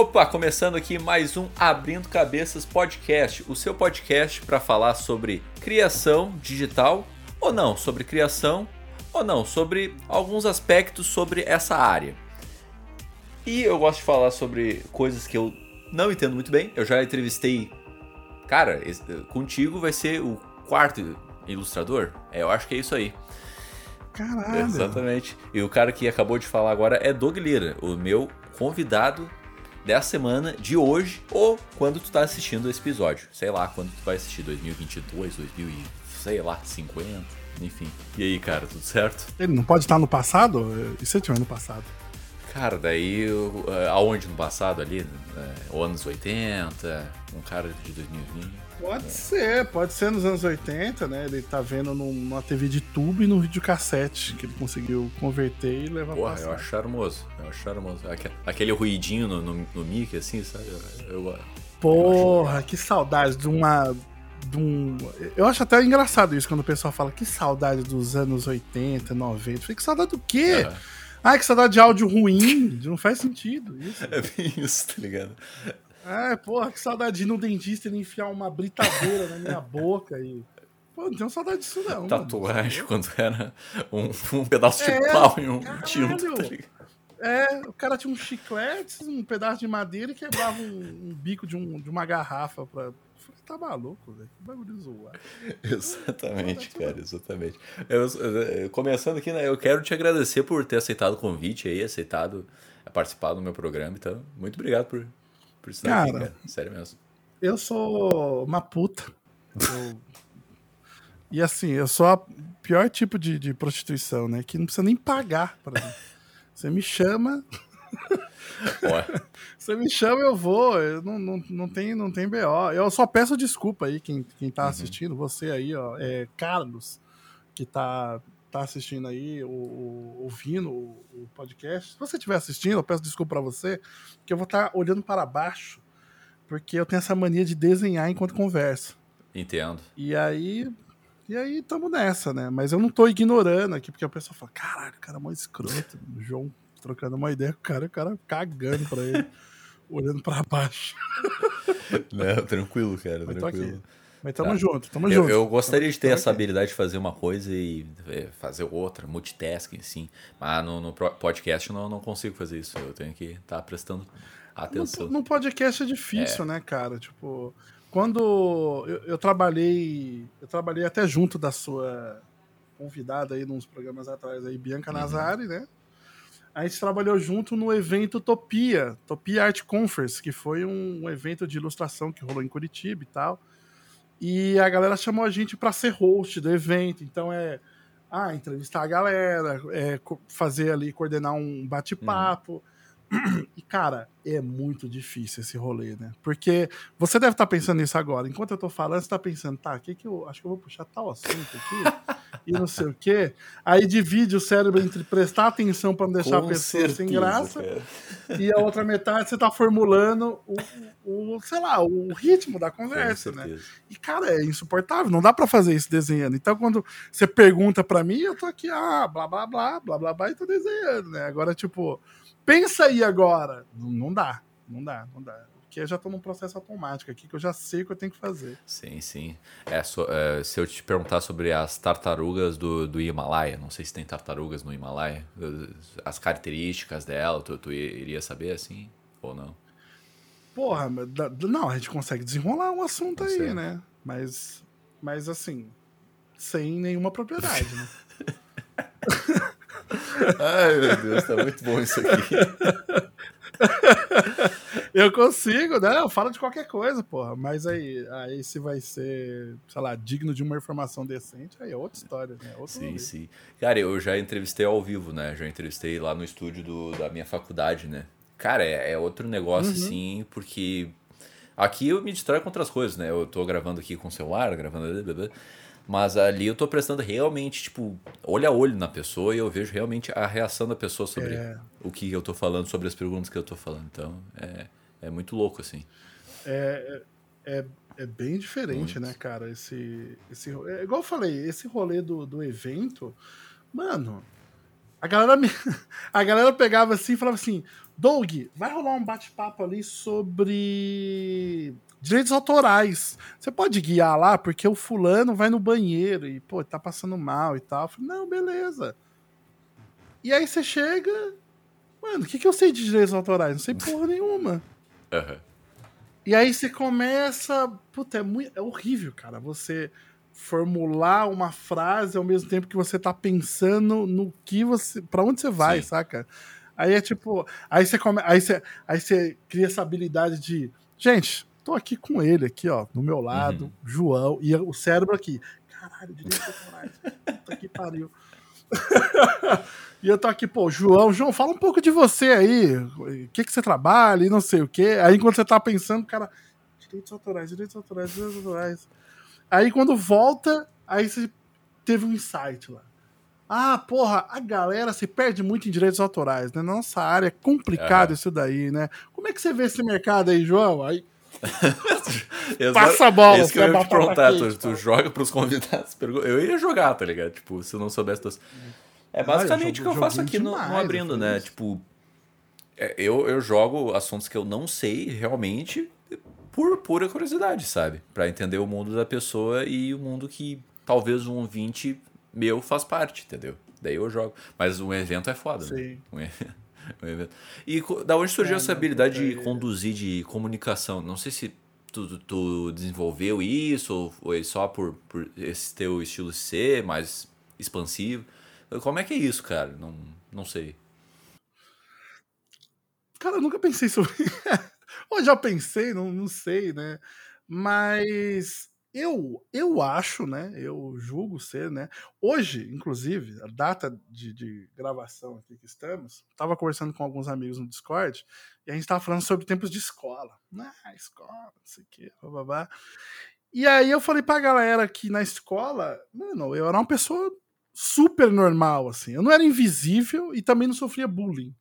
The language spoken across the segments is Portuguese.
Opa, começando aqui mais um Abrindo Cabeças Podcast, o seu podcast para falar sobre criação digital ou não, sobre criação ou não, sobre alguns aspectos sobre essa área. E eu gosto de falar sobre coisas que eu não entendo muito bem. Eu já entrevistei, cara, contigo vai ser o quarto ilustrador? É, eu acho que é isso aí. Caralho! Exatamente. E o cara que acabou de falar agora é Doug Lira, o meu convidado dessa semana, de hoje, ou quando tu tá assistindo esse episódio. Sei lá, quando tu vai assistir, 2022, 2000 e sei lá, 50, enfim. E aí, cara, tudo certo? Ele não pode estar no passado? E se ele estiver no passado? Cara, daí, aonde no passado ali? Anos 80, um cara de 2020... Pode ser nos anos 80, né? Ele tá vendo numa TV de tubo e num videocassete que ele conseguiu converter e levar pra passar. Porra, eu acho charmoso. Aquele ruidinho no mic, assim, sabe? Porra, que saudade de um... Eu acho até engraçado isso, quando o pessoal fala que saudade dos anos 80, 90. Eu falei, que saudade do quê? Uhum. Ah, que saudade de áudio ruim. Não faz sentido isso. É bem isso, tá ligado? Ah, porra, que saudade de ir no dentista e enfiar uma britadeira na minha boca e... Pô, não tenho saudade disso não. Tatuagem, mano. Quando era um pedaço de pau e um tinto, tá ligado? É, o cara tinha um chiclete, um pedaço de madeira e quebrava um bico de uma garrafa pra... Tá maluco, velho? Que bagulho zoado. Exatamente, cara, exatamente. Começando aqui, né, eu quero te agradecer por ter aceitado o convite aí, aceitado participar do meu programa, então, muito obrigado por estar aqui, cara. Sério mesmo. Eu sou uma puta. E assim, eu sou o pior tipo de prostituição, né? Que não precisa nem pagar pra mim. Você me chama... Você me chama, eu vou. Eu não tem BO. Eu só peço desculpa aí, quem tá assistindo, você aí, ó, Carlos, que tá assistindo aí, ouvindo o podcast. Se você estiver assistindo, eu peço desculpa pra você, porque eu vou estar olhando para baixo, porque eu tenho essa mania de desenhar enquanto converso. Entendo. E aí tamo nessa, né? Mas eu não tô ignorando aqui, porque a pessoa fala, caralho, o cara é mó escroto, o João trocando uma ideia com o cara cagando pra ele, olhando pra baixo. Não, tranquilo, cara, mas tranquilo. Mas tamo junto. Eu gostaria de ter essa habilidade de fazer uma coisa e fazer outra, multitasking, sim. Mas no podcast eu não consigo fazer isso. Eu tenho que estar prestando atenção. No podcast é difícil, né, cara? Tipo, quando eu trabalhei até junto da sua convidada aí, nos programas atrás aí, Bianca Nazari, né? A gente trabalhou junto no evento Topia Art Conference, que foi um evento de ilustração que rolou em Curitiba e tal. E a galera chamou a gente pra ser host do evento, então entrevistar a galera, fazer ali, coordenar um bate-papo. E, cara, é muito difícil esse rolê, né? Porque você deve estar pensando nisso agora. Enquanto eu tô falando, você tá pensando, acho que eu vou puxar tal assunto aqui e não sei o quê. Aí divide o cérebro entre prestar atenção pra não deixar a pessoa sem graça, cara. E a outra metade você tá formulando o ritmo da conversa, né? E, cara, é insuportável. Não dá pra fazer isso desenhando. Então, quando você pergunta pra mim, eu tô aqui, blá, blá, blá, blá, blá, blá, e tô desenhando, né? Agora, tipo... Pensa aí agora. Não dá. Porque eu já tô num processo automático aqui, que eu já sei o que eu tenho que fazer. Sim, sim. Se eu te perguntar sobre as tartarugas do Himalaia, não sei se tem tartarugas no Himalaia, as características dela, tu iria saber assim ou não? Porra, não, a gente consegue desenrolar um assunto aí, né? Mas assim, sem nenhuma propriedade, né? Ai, meu Deus, tá muito bom isso aqui. Eu consigo, né? Eu falo de qualquer coisa, porra. Mas aí se vai ser, sei lá, digno de uma informação decente, aí é outra história, né? Sim. Cara, eu já entrevistei ao vivo, né? Já entrevistei lá no estúdio da minha faculdade, né? Cara, é outro negócio, assim, porque aqui eu me distraio com outras coisas, né? Eu tô gravando aqui com o celular, mas ali eu tô prestando realmente, tipo, olho a olho na pessoa e eu vejo realmente a reação da pessoa sobre o que eu tô falando, sobre as perguntas que eu tô falando. Então, é muito louco, assim. É bem diferente, muito, né, cara? Igual eu falei, esse rolê do evento, mano, A galera pegava assim e falava assim, Doug, vai rolar um bate-papo ali sobre direitos autorais. Você pode guiar lá? Porque o fulano vai no banheiro e, pô, tá passando mal e tal. Eu falei, não, beleza. E aí você chega... Mano, o que eu sei de direitos autorais? Não sei porra nenhuma. Uhum. E aí você começa... Puta, é horrível, cara. Você formular uma frase ao mesmo tempo que você tá pensando no que você... Pra onde você vai, sim, saca? Aí é tipo... Aí você cria essa habilidade de... Gente, tô aqui com ele, aqui, ó. Do meu lado, uhum. João. E o cérebro aqui. Caralho, direitos autorais. Puta que pariu. E eu tô aqui, pô, João, fala um pouco de você aí, o que você trabalha e não sei o que, aí enquanto você tá pensando, cara, direitos autorais, aí quando volta, aí você teve um insight lá, ah, porra, a galera se perde muito em direitos autorais, né, na nossa área é complicado isso daí, né, como é que você vê esse mercado aí, João, aí... Passa a bola, isso que eu ia te perguntar. Tu joga pros convidados. Eu ia jogar, tá ligado? Tipo, se eu não soubesse. É basicamente o que eu faço aqui demais, no Abrindo, né? Isso. Tipo, eu jogo assuntos que eu não sei realmente por pura curiosidade, sabe? Pra entender o mundo da pessoa e o mundo que talvez um ouvinte meu faz parte, entendeu? Daí eu jogo. Mas um evento é foda, sim, né? E da onde surgiu essa habilidade de conduzir, de comunicação? Não sei se tu desenvolveu isso, ou é só por esse teu estilo ser mais expansivo. Como é que é isso, cara? Não sei. Cara, eu nunca pensei sobre isso. Ou já pensei, não sei, né? Mas eu acho, né? Eu julgo ser, né? Hoje, inclusive, a data de gravação aqui que estamos, estava conversando com alguns amigos no Discord e a gente estava falando sobre tempos de escola. Ah, escola, não sei o quê, bababá. E aí eu falei pra galera que na escola, mano, eu era uma pessoa super normal, assim. Eu não era invisível e também não sofria bullying.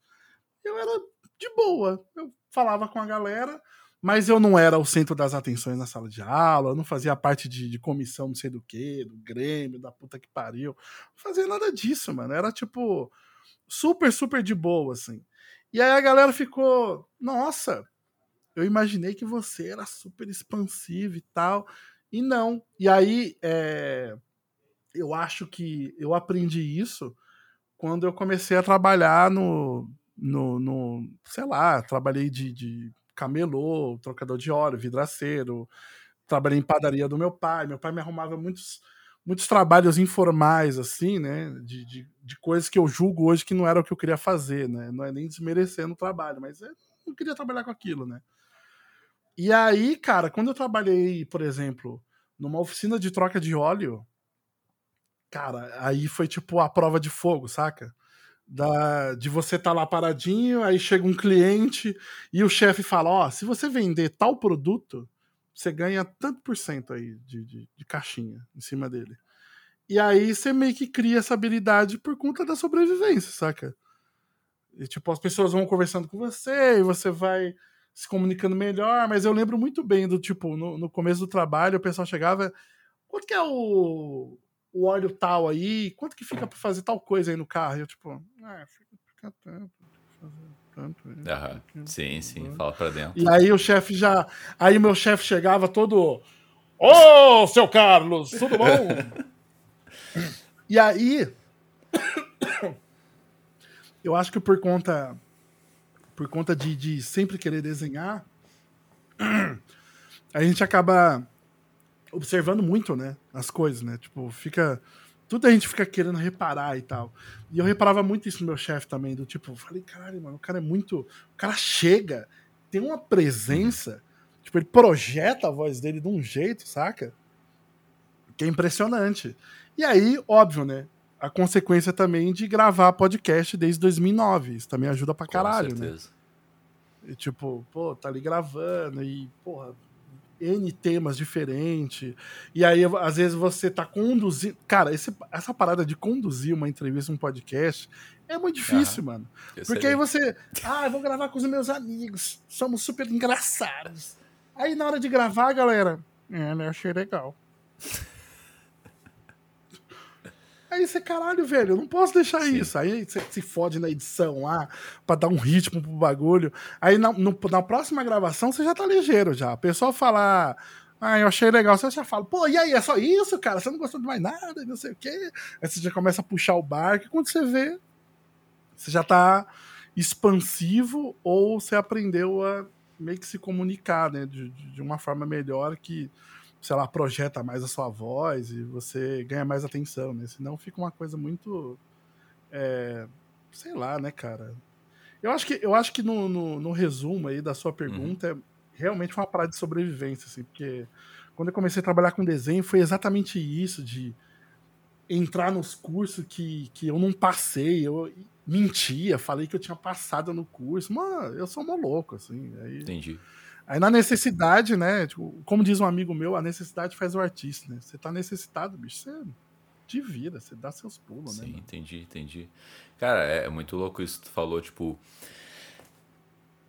Eu era de boa. Eu falava com a galera... Mas eu não era o centro das atenções na sala de aula, eu não fazia parte de comissão não sei do que, do Grêmio, da puta que pariu. Não fazia nada disso, mano. Era, tipo, super, super de boa, assim. E aí a galera ficou, nossa, eu imaginei que você era super expansivo e tal. E não. E aí, eu acho que eu aprendi isso quando eu comecei a trabalhar no sei lá, trabalhei de camelô, trocador de óleo, vidraceiro, trabalhei em padaria do meu pai me arrumava muitos trabalhos informais, assim, né, de coisas que eu julgo hoje que não era o que eu queria fazer, né, não é nem desmerecendo o trabalho, mas eu não queria trabalhar com aquilo, né. E aí, cara, quando eu trabalhei, por exemplo, numa oficina de troca de óleo, cara, aí foi tipo a prova de fogo, saca? De você tá lá paradinho, aí chega um cliente e o chefe fala, ó, se você vender tal produto, você ganha tanto por cento aí de caixinha em cima dele. E aí você meio que cria essa habilidade por conta da sobrevivência, saca? E tipo, as pessoas vão conversando com você e você vai se comunicando melhor, mas eu lembro muito bem do tipo, no começo do trabalho o pessoal chegava, quanto que é o óleo tal aí, quanto que fica pra fazer tal coisa aí no carro? E eu tipo, fica tanto. Aham, sim, fala pra dentro. E aí o chefe já... Aí meu chefe chegava todo... Ô, seu Carlos, tudo bom? E aí... Eu acho que por conta de sempre querer desenhar, a gente acaba... observando muito, né, as coisas, né, tipo, fica, tudo a gente fica querendo reparar e tal, e eu reparava muito isso no meu chefe também, do tipo, falei, caralho, mano, o cara chega, tem uma presença, tipo, ele projeta a voz dele de um jeito, saca, que é impressionante, e aí, óbvio, né, a consequência também de gravar podcast desde 2009, isso também ajuda pra caralho, com certeza, né, e, tipo, pô, tá ali gravando, e, porra, N temas diferentes, e aí às vezes você tá conduzindo... Cara, essa parada de conduzir uma entrevista, um podcast, é muito difícil, mano. Porque aí você... eu vou gravar com os meus amigos, somos super engraçados. Aí na hora de gravar, galera... eu achei legal. Aí você, caralho, velho, eu não posso deixar isso. Aí você se fode na edição lá, pra dar um ritmo pro bagulho. Aí na próxima gravação você já tá ligeiro já. A pessoa fala, ah, eu achei legal. Você já fala, pô, e aí, é só isso, cara? Você não gostou de mais nada, não sei o quê. Aí você já começa a puxar o barco. E quando você vê, você já tá expansivo ou você aprendeu a meio que se comunicar, né, de uma forma melhor que... sei lá, projeta mais a sua voz e você ganha mais atenção, né? Senão fica uma coisa muito... sei lá, né, cara? Eu acho que no resumo aí da sua pergunta, é realmente uma parada de sobrevivência, assim, porque quando eu comecei a trabalhar com desenho foi exatamente isso, de entrar nos cursos que eu não passei, eu mentia, falei que eu tinha passado no curso, mano, eu sou mó louco, assim. Aí... Entendi. Aí na necessidade, né, tipo, como diz um amigo meu, a necessidade faz o artista, né? Você tá necessitado, bicho, você te vira, você dá seus pulos, né? Sim, mano? Entendi. Cara, é muito louco isso que tu falou, tipo...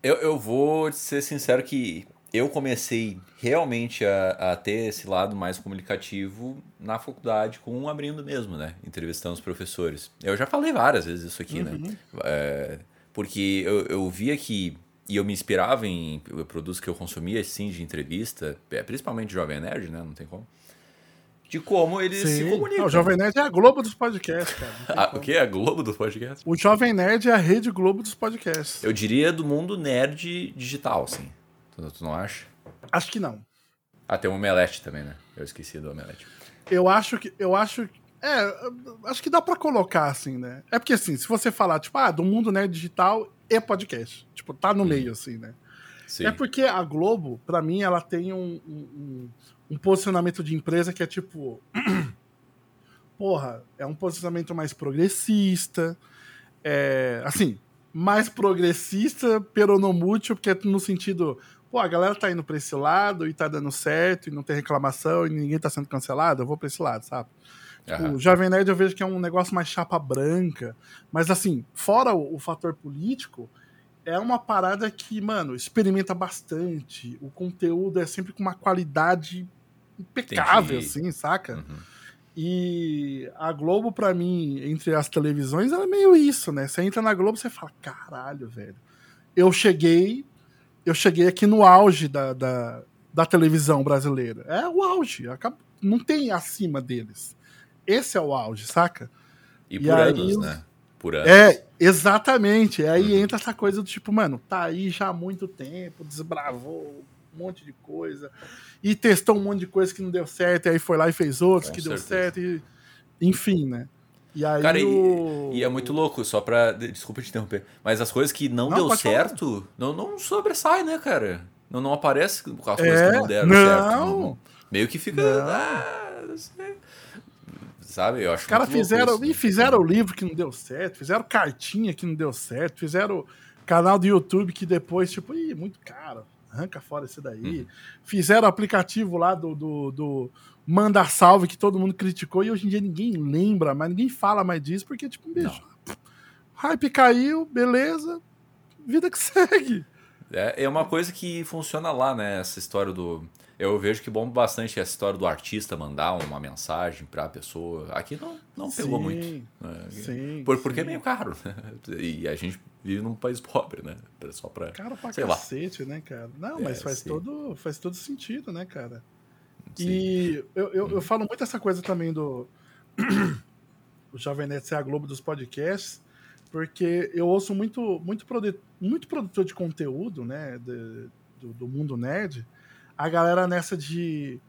Eu vou ser sincero que eu comecei realmente a ter esse lado mais comunicativo na faculdade, com um abrindo mesmo, né? Entrevistando os professores. Eu já falei várias vezes isso aqui, né? Porque eu via que... E eu me inspirava em produtos que eu consumia, assim, de entrevista, principalmente Jovem Nerd, né? Não tem como. De como eles se comunicam. Não, o Jovem Nerd é a Globo dos podcasts, cara. O quê? É a Globo dos podcasts? O Jovem Nerd é a Rede Globo dos podcasts. Eu diria do mundo nerd digital, assim. Tu não acha? Acho que não. Ah, tem o Omelete também, né? Eu esqueci do Omelete. Eu acho que... acho que dá pra colocar, assim, né? É porque, assim, se você falar, tipo, do mundo nerd digital... e podcast. Tipo, tá no meio, assim, né? Sim. É porque a Globo, pra mim, ela tem um posicionamento de empresa que é tipo... porra, é um posicionamento mais progressista. Assim, mais progressista, peronomútil, porque é no sentido... Pô, a galera tá indo pra esse lado e tá dando certo e não tem reclamação e ninguém tá sendo cancelado. Eu vou pra esse lado, sabe? O Jovem Nerd eu vejo que é um negócio mais chapa branca, mas assim, fora o fator político, é uma parada que, mano, experimenta bastante, o conteúdo é sempre com uma qualidade impecável, assim, saca? E a Globo, pra mim, entre as televisões, ela é meio isso, né? Você entra na Globo e você fala, caralho, velho, eu cheguei aqui no auge da televisão brasileira. É o auge, não tem acima deles. Esse é o auge, saca? E por aí, anos, né? Por anos. Exatamente. Aí entra essa coisa do tipo, mano, tá aí já há muito tempo, desbravou um monte de coisa, e testou um monte de coisa que não deu certo, e aí foi lá e fez outros que deu certo, e... enfim, né? E aí cara, e é muito louco, só pra... Desculpa te interromper, mas as coisas que não deu certo, não sobressai, né, cara? Não aparece as coisas que não deram certo. Não. Meio que fica... não sei... Sabe? Eu acho os caras fizeram o livro que não deu certo, fizeram cartinha que não deu certo, fizeram canal do YouTube que depois, tipo, muito caro, arranca fora esse daí. Fizeram o aplicativo lá do Manda Salve que todo mundo criticou e hoje em dia ninguém lembra, mas ninguém fala mais disso porque, tipo, beijo. Hype caiu, beleza, vida que segue. É uma coisa que funciona lá, né? Essa história do... Eu vejo que bomba bastante essa história do artista mandar uma mensagem pra pessoa. Aqui não pegou muito. Né? Sim, porque é meio caro, né? E a gente vive num país pobre, né? Só pra, caro pra cacete, lá. Né, cara? Não, mas faz todo sentido, né, cara? Sim. E eu falo muito essa coisa também do o Jovem Nerd ser a Globo dos podcasts, porque eu ouço muito produtor de conteúdo, né, do mundo nerd, a galera nessa de...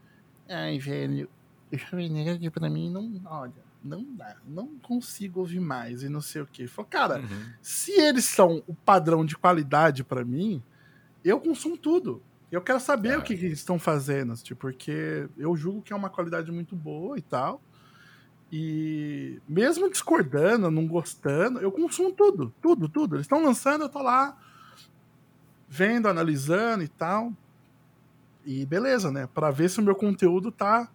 Ai, velho, o Jovem Nerd pra mim não dá, não consigo ouvir mais e não sei o quê. Falei, cara, se eles são o padrão de qualidade pra mim, eu consumo tudo. Eu quero saber o que eles estão fazendo, tipo, porque eu julgo que é uma qualidade muito boa e tal. E mesmo discordando, não gostando, eu consumo tudo. Eles estão lançando, eu tô lá vendo, analisando e tal. E beleza, né? Pra ver se o meu conteúdo tá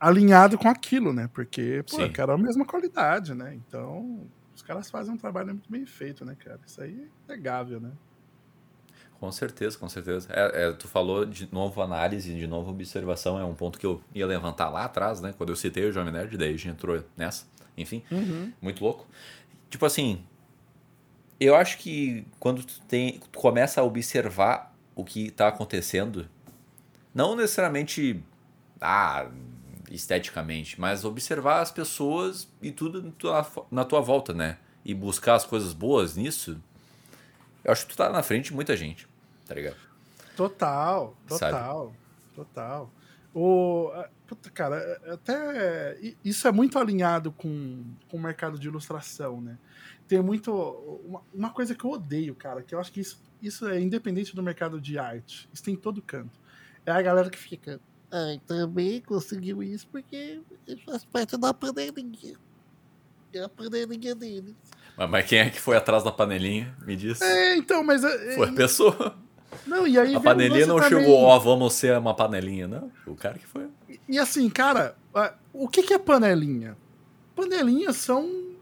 alinhado com aquilo, né? Porque, pô, eu quero a mesma qualidade, né? Então, os caras fazem um trabalho muito bem feito, né, cara? Isso aí é inegável, né? Com certeza. Tu falou de novo análise, de novo observação, é um ponto que eu ia levantar lá atrás, né? Quando eu citei o Jovem Nerd, daí a gente entrou nessa. Enfim, muito louco. Tipo assim, eu acho que quando tu começa a observar o que está acontecendo, não necessariamente esteticamente, mas observar as pessoas e tudo na tua volta, né? E buscar as coisas boas nisso, eu acho que tu tá na frente de muita gente. Tá ligado? Total. Puta, cara, até isso é muito alinhado com o mercado de ilustração, né? Tem muito... Uma coisa que eu odeio, cara, que eu acho que isso é independente do mercado de arte. Isso tem em todo canto. É a galera que fica... também conseguiu isso porque faz parte da panelinha. É a panelinha dele. Mas quem é que foi atrás da panelinha? Me diz. Mas... Foi a pessoa. Não, e aí a panelinha não também chegou, vamos ser uma panelinha, não. O cara que foi. E assim, cara, o que é panelinha? Panelinhas são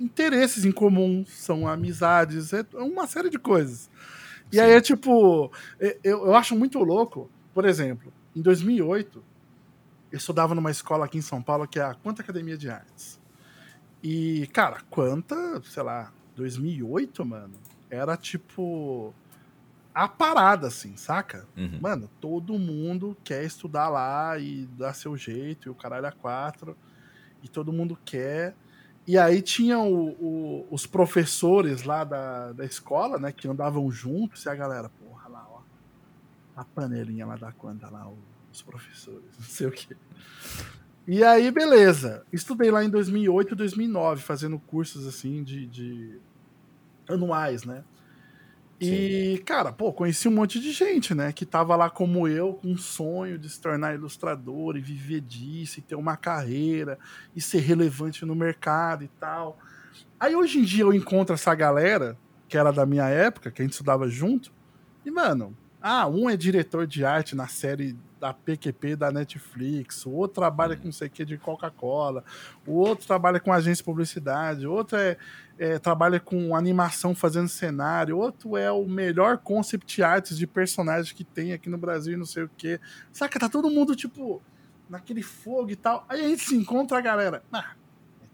interesses em comum, são amizades, é uma série de coisas. E Sim. Aí é tipo, eu acho muito louco, por exemplo, em 2008, eu estudava numa escola aqui em São Paulo, que é a Quanta Academia de Artes. E, cara, Quanta, 2008, mano, era tipo... a parada, assim, saca? Uhum. Mano, todo mundo quer estudar lá e dar seu jeito, e o caralho a quatro, e todo mundo quer. E aí tinham os professores lá da escola, né, que andavam juntos, e a galera, porra, lá, ó, a panelinha lá da Quanta, lá, os professores, não sei o quê. E aí, beleza, estudei lá em 2008, 2009, fazendo cursos, assim, de anuais, né? E, Sim. Cara, conheci um monte de gente, né? Que tava lá como eu, com um sonho de se tornar ilustrador e viver disso, e ter uma carreira, e ser relevante no mercado e tal. Aí, hoje em dia, eu encontro essa galera, que era da minha época, que a gente estudava junto, e, mano, um é diretor de arte na série da PQP da Netflix, o outro trabalha com não sei o que de Coca-Cola, o outro trabalha com agência de publicidade, o outro trabalha com animação fazendo cenário, o outro é o melhor concept artist de personagem que tem aqui no Brasil e não sei o que. Saca? Tá todo mundo, tipo, naquele fogo e tal. Aí a gente se encontra, a galera.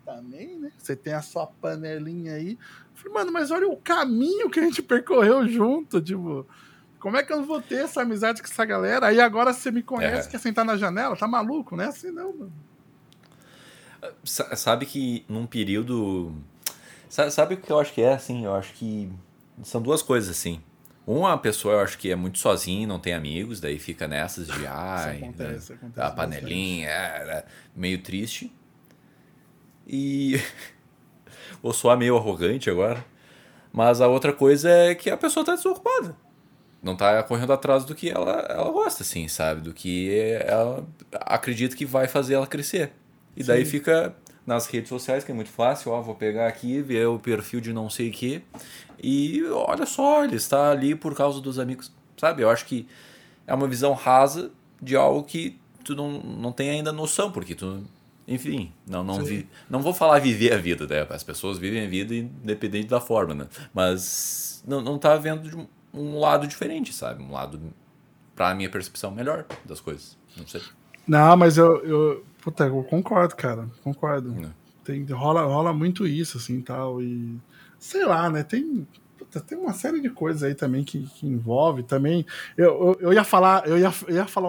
Também, né? Você tem a sua panelinha aí. Eu falei, mano, mas olha o caminho que a gente percorreu junto, tipo... Como é que eu não vou ter essa amizade com essa galera? Aí agora você me conhece, quer sentar na janela? Tá maluco, né? Assim não, mano. Sabe que num período... Sabe o que eu acho que é, assim? Eu acho que são duas coisas, assim. Uma pessoa, eu acho que é muito sozinha, não tem amigos, daí fica nessas de... Isso acontece, a panelinha, meio triste. E... Vou soar meio arrogante agora. Mas a outra coisa é que a pessoa tá desocupada. Não tá correndo atrás do que ela gosta, assim, sabe? Do que ela acredita que vai fazer ela crescer. E daí fica nas redes sociais, que é muito fácil. Vou pegar aqui, ver o perfil de não sei o quê. E olha só, ele está ali por causa dos amigos, sabe? Eu acho que é uma visão rasa de algo que tu não tem ainda noção, porque tu... Enfim, não vou falar viver a vida, né? As pessoas vivem a vida independente da forma, né? Mas não tá vendo... um lado diferente, sabe? Um lado, pra minha percepção, melhor das coisas. Não sei. Não, mas eu concordo, cara. Concordo. Rola muito isso, assim, tal. E sei lá, né? Tem uma série de coisas aí também que envolve também. Eu ia falar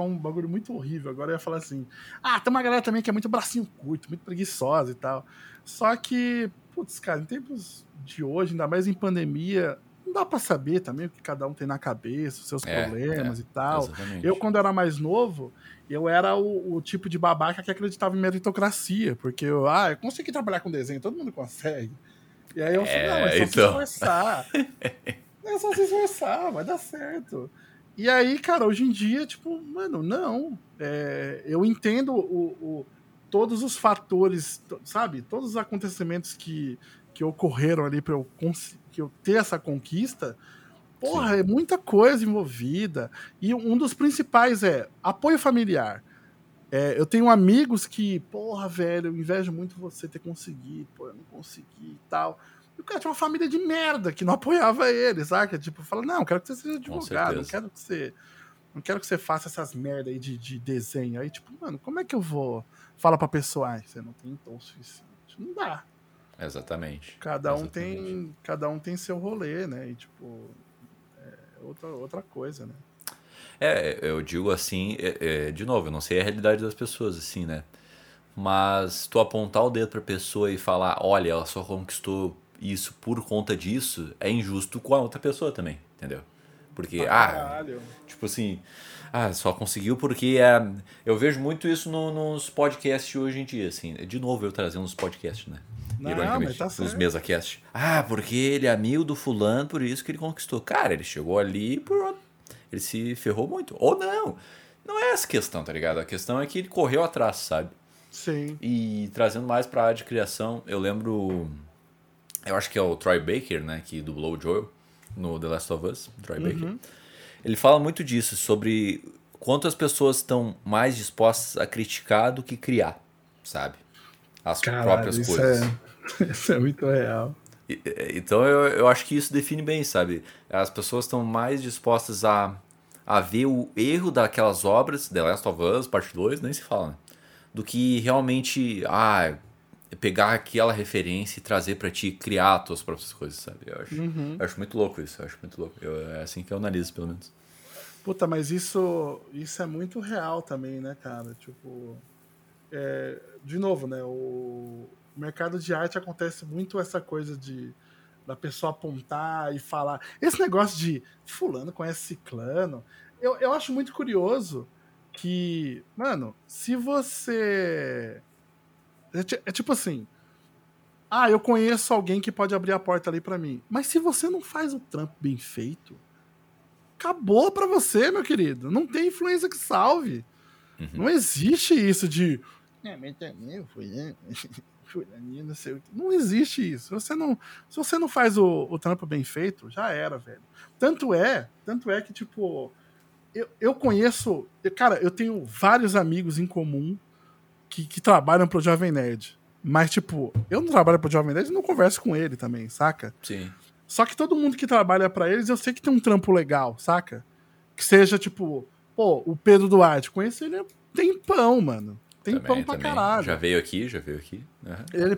um bagulho muito horrível. Agora eu ia falar assim, tem uma galera também que é muito bracinho curto, muito preguiçosa e tal. Só que, putz, cara, em tempos de hoje, ainda mais em pandemia... Não dá pra saber também o que cada um tem na cabeça, os seus problemas e tal. Exatamente. Eu, quando era mais novo, eu era o tipo de babaca que acreditava em meritocracia, porque eu consegui trabalhar com desenho, todo mundo consegue. E aí eu falei, se esforçar. É só se esforçar, vai dar certo. E aí, cara, hoje em dia, tipo, mano, não. Eu entendo todos os fatores, sabe? Todos os acontecimentos que ocorreram ali pra eu conseguir, que eu ter essa conquista, porra, Sim. É muita coisa envolvida. E um dos principais é apoio familiar. Eu tenho amigos que, porra, velho, eu invejo muito você ter conseguido, eu não consegui e tal. E o cara tinha uma família de merda que não apoiava ele, saca? Tipo, fala, não, eu quero que você seja advogado, não quero que você faça essas merda aí de desenho. Aí, tipo, mano, como é que eu vou falar pra pessoa, você não tem tom suficiente? Não dá. Exatamente. Cada um tem seu rolê, né? E, tipo, é outra coisa, né? Eu digo assim, de novo, eu não sei a realidade das pessoas, assim, né? Mas tu apontar o dedo pra pessoa e falar, olha, ela só conquistou isso por conta disso, é injusto com a outra pessoa também, entendeu? Porque, tipo assim, só conseguiu porque... eu vejo muito isso nos podcasts hoje em dia, assim. De novo eu trazendo os podcasts, né? Ironicamente, tá os mesa-cast. Porque ele é amigo do fulano, por isso que ele conquistou. Cara, ele chegou ali por... Ele se ferrou muito. Ou não. Não é essa questão, tá ligado? A questão é que ele correu atrás, sabe? Sim. E trazendo mais pra área de criação, eu lembro... Eu acho que é o Troy Baker, né? Que dublou o Joel no The Last of Us. Troy Baker. Ele fala muito disso, sobre quanto as pessoas estão mais dispostas a criticar do que criar, sabe? As próprias coisas. Isso é muito real. Então eu acho que isso define bem, sabe? As pessoas estão mais dispostas a ver o erro daquelas obras, The Last of Us, parte 2, nem se fala, né? Do que realmente pegar aquela referência e trazer pra ti, criar as tuas próprias coisas, sabe? Eu acho muito louco isso, eu acho muito louco. É assim que eu analiso, pelo menos. Puta, mas isso é muito real também, né, cara? Tipo, de novo, né, o mercado de arte acontece muito essa coisa da pessoa apontar e falar. Esse negócio de fulano conhece ciclano, eu acho muito curioso que, mano, se você... É tipo assim, eu conheço alguém que pode abrir a porta ali pra mim. Mas se você não faz o trampo bem feito, acabou pra você, meu querido. Não tem influência que salve. Uhum. Não existe isso de... Não existe isso. Se você não faz o trampo bem feito, já era, velho. Tanto é que, tipo, eu conheço... Cara, eu tenho vários amigos em comum que trabalham pro Jovem Nerd. Mas, tipo, eu não trabalho pro Jovem Nerd e não converso com ele também, saca? Sim. Só que todo mundo que trabalha pra eles, eu sei que tem um trampo legal, saca? Que seja, tipo, o Pedro Duarte. Conheço ele há tempão, mano. Tempão pra caralho. Já veio aqui. Uhum. Ele,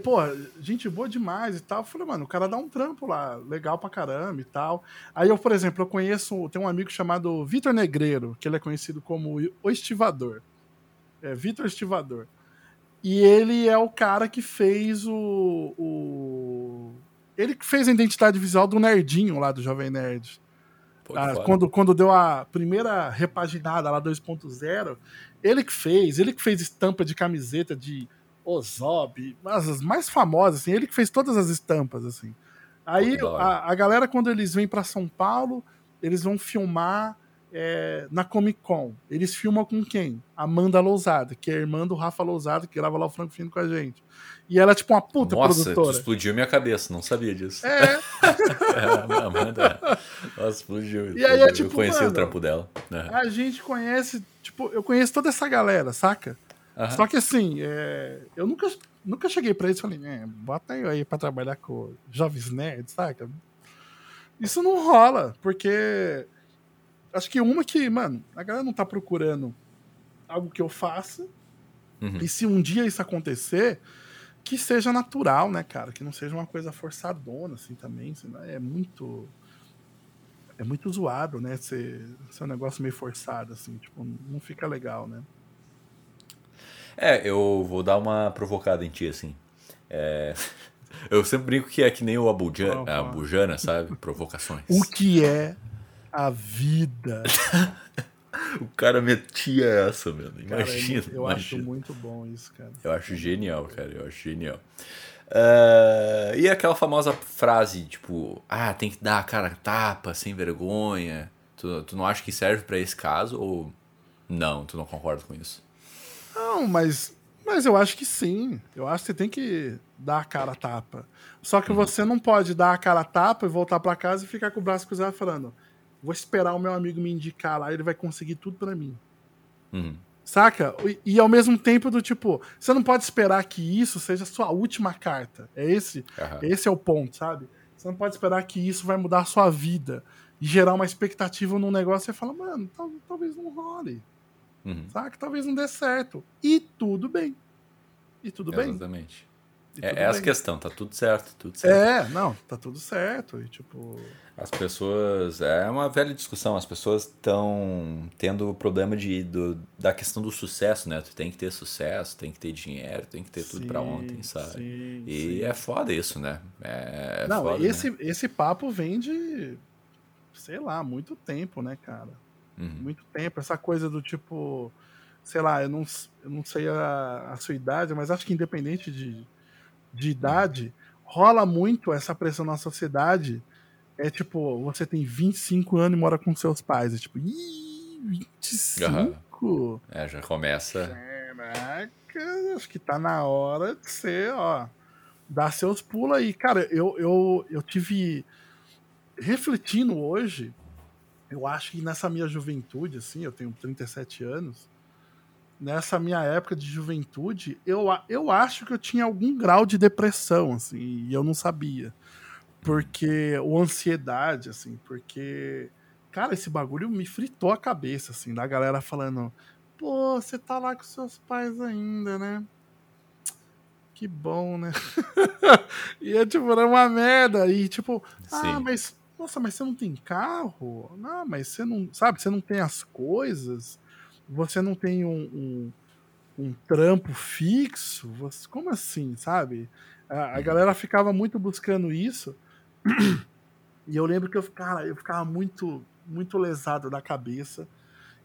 gente boa demais e tal. Eu falei, mano, o cara dá um trampo lá, legal pra caramba e tal. Aí eu, por exemplo, tem um amigo chamado Vitor Negreiro, que ele é conhecido como O Estivador. Vitor Estivador. E ele é o cara que fez Ele que fez a identidade visual do Nerdinho lá do Jovem Nerd. Quando deu a primeira repaginada lá 2.0, ele que fez estampa de camiseta de Ozob, as mais famosas, assim, ele que fez todas as estampas, assim. Aí a galera, quando eles vêm pra São Paulo, eles vão filmar na Comic Con. Eles filmam com quem? Amanda Lousada, que é a irmã do Rafa Lousada, que grava lá o Frango Fino com a gente. E ela é tipo uma puta produtora. Nossa, explodiu minha cabeça, não sabia disso. Amanda. Nossa, explodiu. E aí eu conheci o trampo dela. Uhum. A gente conhece, tipo, eu conheço toda essa galera, saca? Uhum. Só que assim, eu nunca cheguei pra eles e falei, bota eu aí pra trabalhar com jovens nerds, saca? Isso não rola, porque... Acho que mano, a galera não tá procurando algo que eu faça. Uhum. E se um dia isso acontecer, que seja natural, né, cara? Que não seja uma coisa forçadona, assim, também. Senão é muito zoado, né? Ser um negócio meio forçado, assim. Tipo, não fica legal, né? Eu vou dar uma provocada em ti, assim. Eu sempre brinco que é que nem o Abujana, sabe? Provocações. O que é... A vida. O cara metia essa, mano. Imagina. Cara, eu acho muito bom isso, cara. Eu acho genial, cara. Eu acho genial. E aquela famosa frase, tipo... tem que dar a cara tapa, sem vergonha. Tu não acha que serve pra esse caso? Ou não, tu não concorda com isso? Não, mas eu acho que sim. Eu acho que você tem que dar a cara tapa. Só que você não pode dar a cara tapa e voltar pra casa e ficar com o braço cruzado falando... Vou esperar o meu amigo me indicar lá, ele vai conseguir tudo pra mim. Saca? E ao mesmo tempo do tipo, você não pode esperar que isso seja a sua última carta. Esse é o ponto, sabe? Você não pode esperar que isso vai mudar a sua vida e gerar uma expectativa num negócio e você fala, mano, talvez não role. Saca? Talvez não dê certo. E tudo bem. E tudo bem. Exatamente. É essa questão, tá tudo certo, tudo certo. É, não, tá tudo certo. E tipo... As pessoas... É uma velha discussão, as pessoas estão tendo o problema da questão do sucesso, né? Tu tem que ter sucesso, tem que ter dinheiro, tem que ter tudo pra ontem, sabe? Sim, e é foda isso, né? Não, foda, esse papo vem de, sei lá, muito tempo, né, cara? Muito tempo. Essa coisa do tipo, sei lá, eu não sei a sua idade, mas acho que independente de idade, rola muito essa pressão na sociedade. É tipo, você tem 25 anos e mora com seus pais. É tipo, 25? Uhum. É, já começa. Caraca, acho que tá na hora de você, ó, dar seus pulos aí. Cara, eu tive refletindo hoje, eu acho que nessa minha juventude, assim, eu tenho 37 anos, nessa minha época de juventude, eu acho que eu tinha algum grau de depressão, assim, e eu não sabia. Ou ansiedade, assim, porque, cara, esse bagulho me fritou a cabeça, assim, da galera falando, pô, você tá lá com seus pais ainda, né? Que bom, né? E é, tipo, era uma merda, e tipo, mas, nossa, mas você não tem carro? Não, mas você não, sabe, você não tem as coisas... Você não tem um trampo fixo? Você, como assim, sabe? A galera ficava muito buscando isso. E eu lembro que eu ficava muito, muito lesado da cabeça.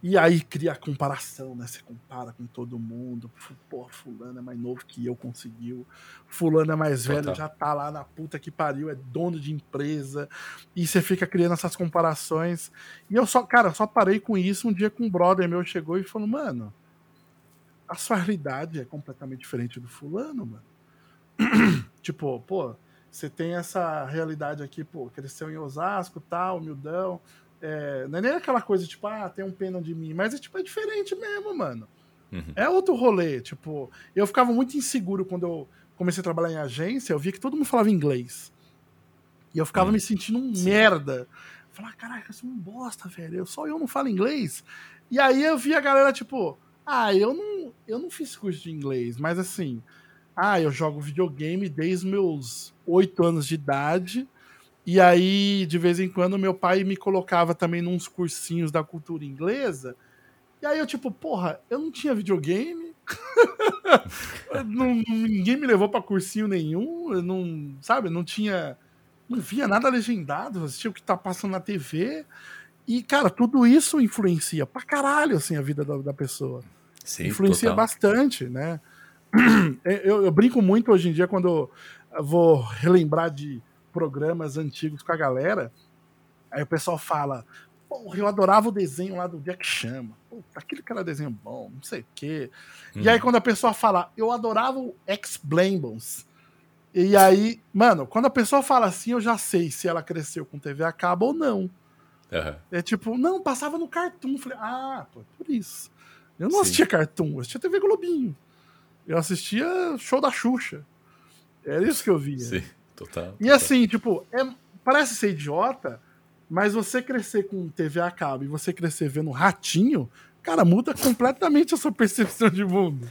E aí cria a comparação, né? Você compara com todo mundo. Pô, fulano é mais novo que eu, conseguiu. Fulano é mais velho, já tá lá na puta que pariu, é dono de empresa. E você fica criando essas comparações. E eu só parei com isso um dia que um brother meu chegou e falou, mano, a sua realidade é completamente diferente do fulano, mano. Tipo, pô, você tem essa realidade aqui, pô, cresceu em Osasco, tal, humildão. Não é nem aquela coisa, tipo, tem um pena de mim, mas é, tipo, é diferente mesmo, mano. É outro rolê, tipo, eu ficava muito inseguro quando eu comecei a trabalhar em agência, eu via que todo mundo falava inglês. E eu ficava me sentindo um merda. Falava, caraca, eu sou um bosta, velho, eu não falo inglês. E aí eu via a galera, tipo, eu não fiz curso de inglês, mas assim, eu jogo videogame desde meus 8 anos de idade. E aí, de vez em quando, meu pai me colocava também nos cursinhos da cultura inglesa. E aí eu tipo, porra, eu não tinha videogame. Ninguém me levou pra cursinho nenhum. Eu não, sabe, não via nada legendado. Eu assistia o que tá passando na TV. E, cara, tudo isso influencia pra caralho, assim, a vida da pessoa. Sim, influencia bastante, né? Eu brinco muito hoje em dia quando eu vou relembrar de programas antigos com a galera, aí o pessoal fala, porra, eu adorava o desenho lá do Jack Chama, aquele que era desenho bom, não sei o quê. E aí quando a pessoa fala, eu adorava o X-Blambles, e aí, mano, quando a pessoa fala assim, eu já sei se ela cresceu com TV a cabo ou não. É tipo, não, passava no Cartoon, falei, por isso. Eu não assistia Cartoon, eu assistia TV Globinho, eu assistia show da Xuxa, era isso que eu via. Sim. Total. E assim, tipo, parece ser idiota, mas você crescer com TV a cabo e você crescer vendo Ratinho, cara, muda completamente a sua percepção de mundo.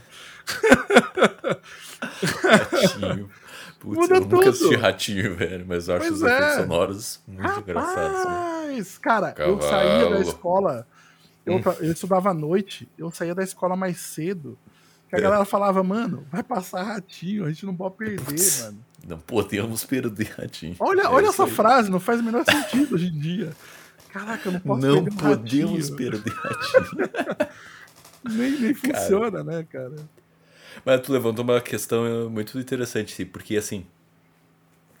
Ratinho. Putz, muda tudo. Nunca assisti Ratinho, velho, mas eu acho os efeitos sonoros muito engraçados. Mas, né? Cara, eu saía da escola, eu estudava à noite, eu saía da escola mais cedo, que a galera falava, mano, vai passar Ratinho, a gente não pode perder, mano. Não podemos perder Ratinho. Olha essa frase, não faz o menor sentido hoje em dia. Caraca, eu não posso perder Ratinho. Não podemos perder Ratinho. nem funciona, né, cara? Mas tu levantou uma questão muito interessante, porque, assim,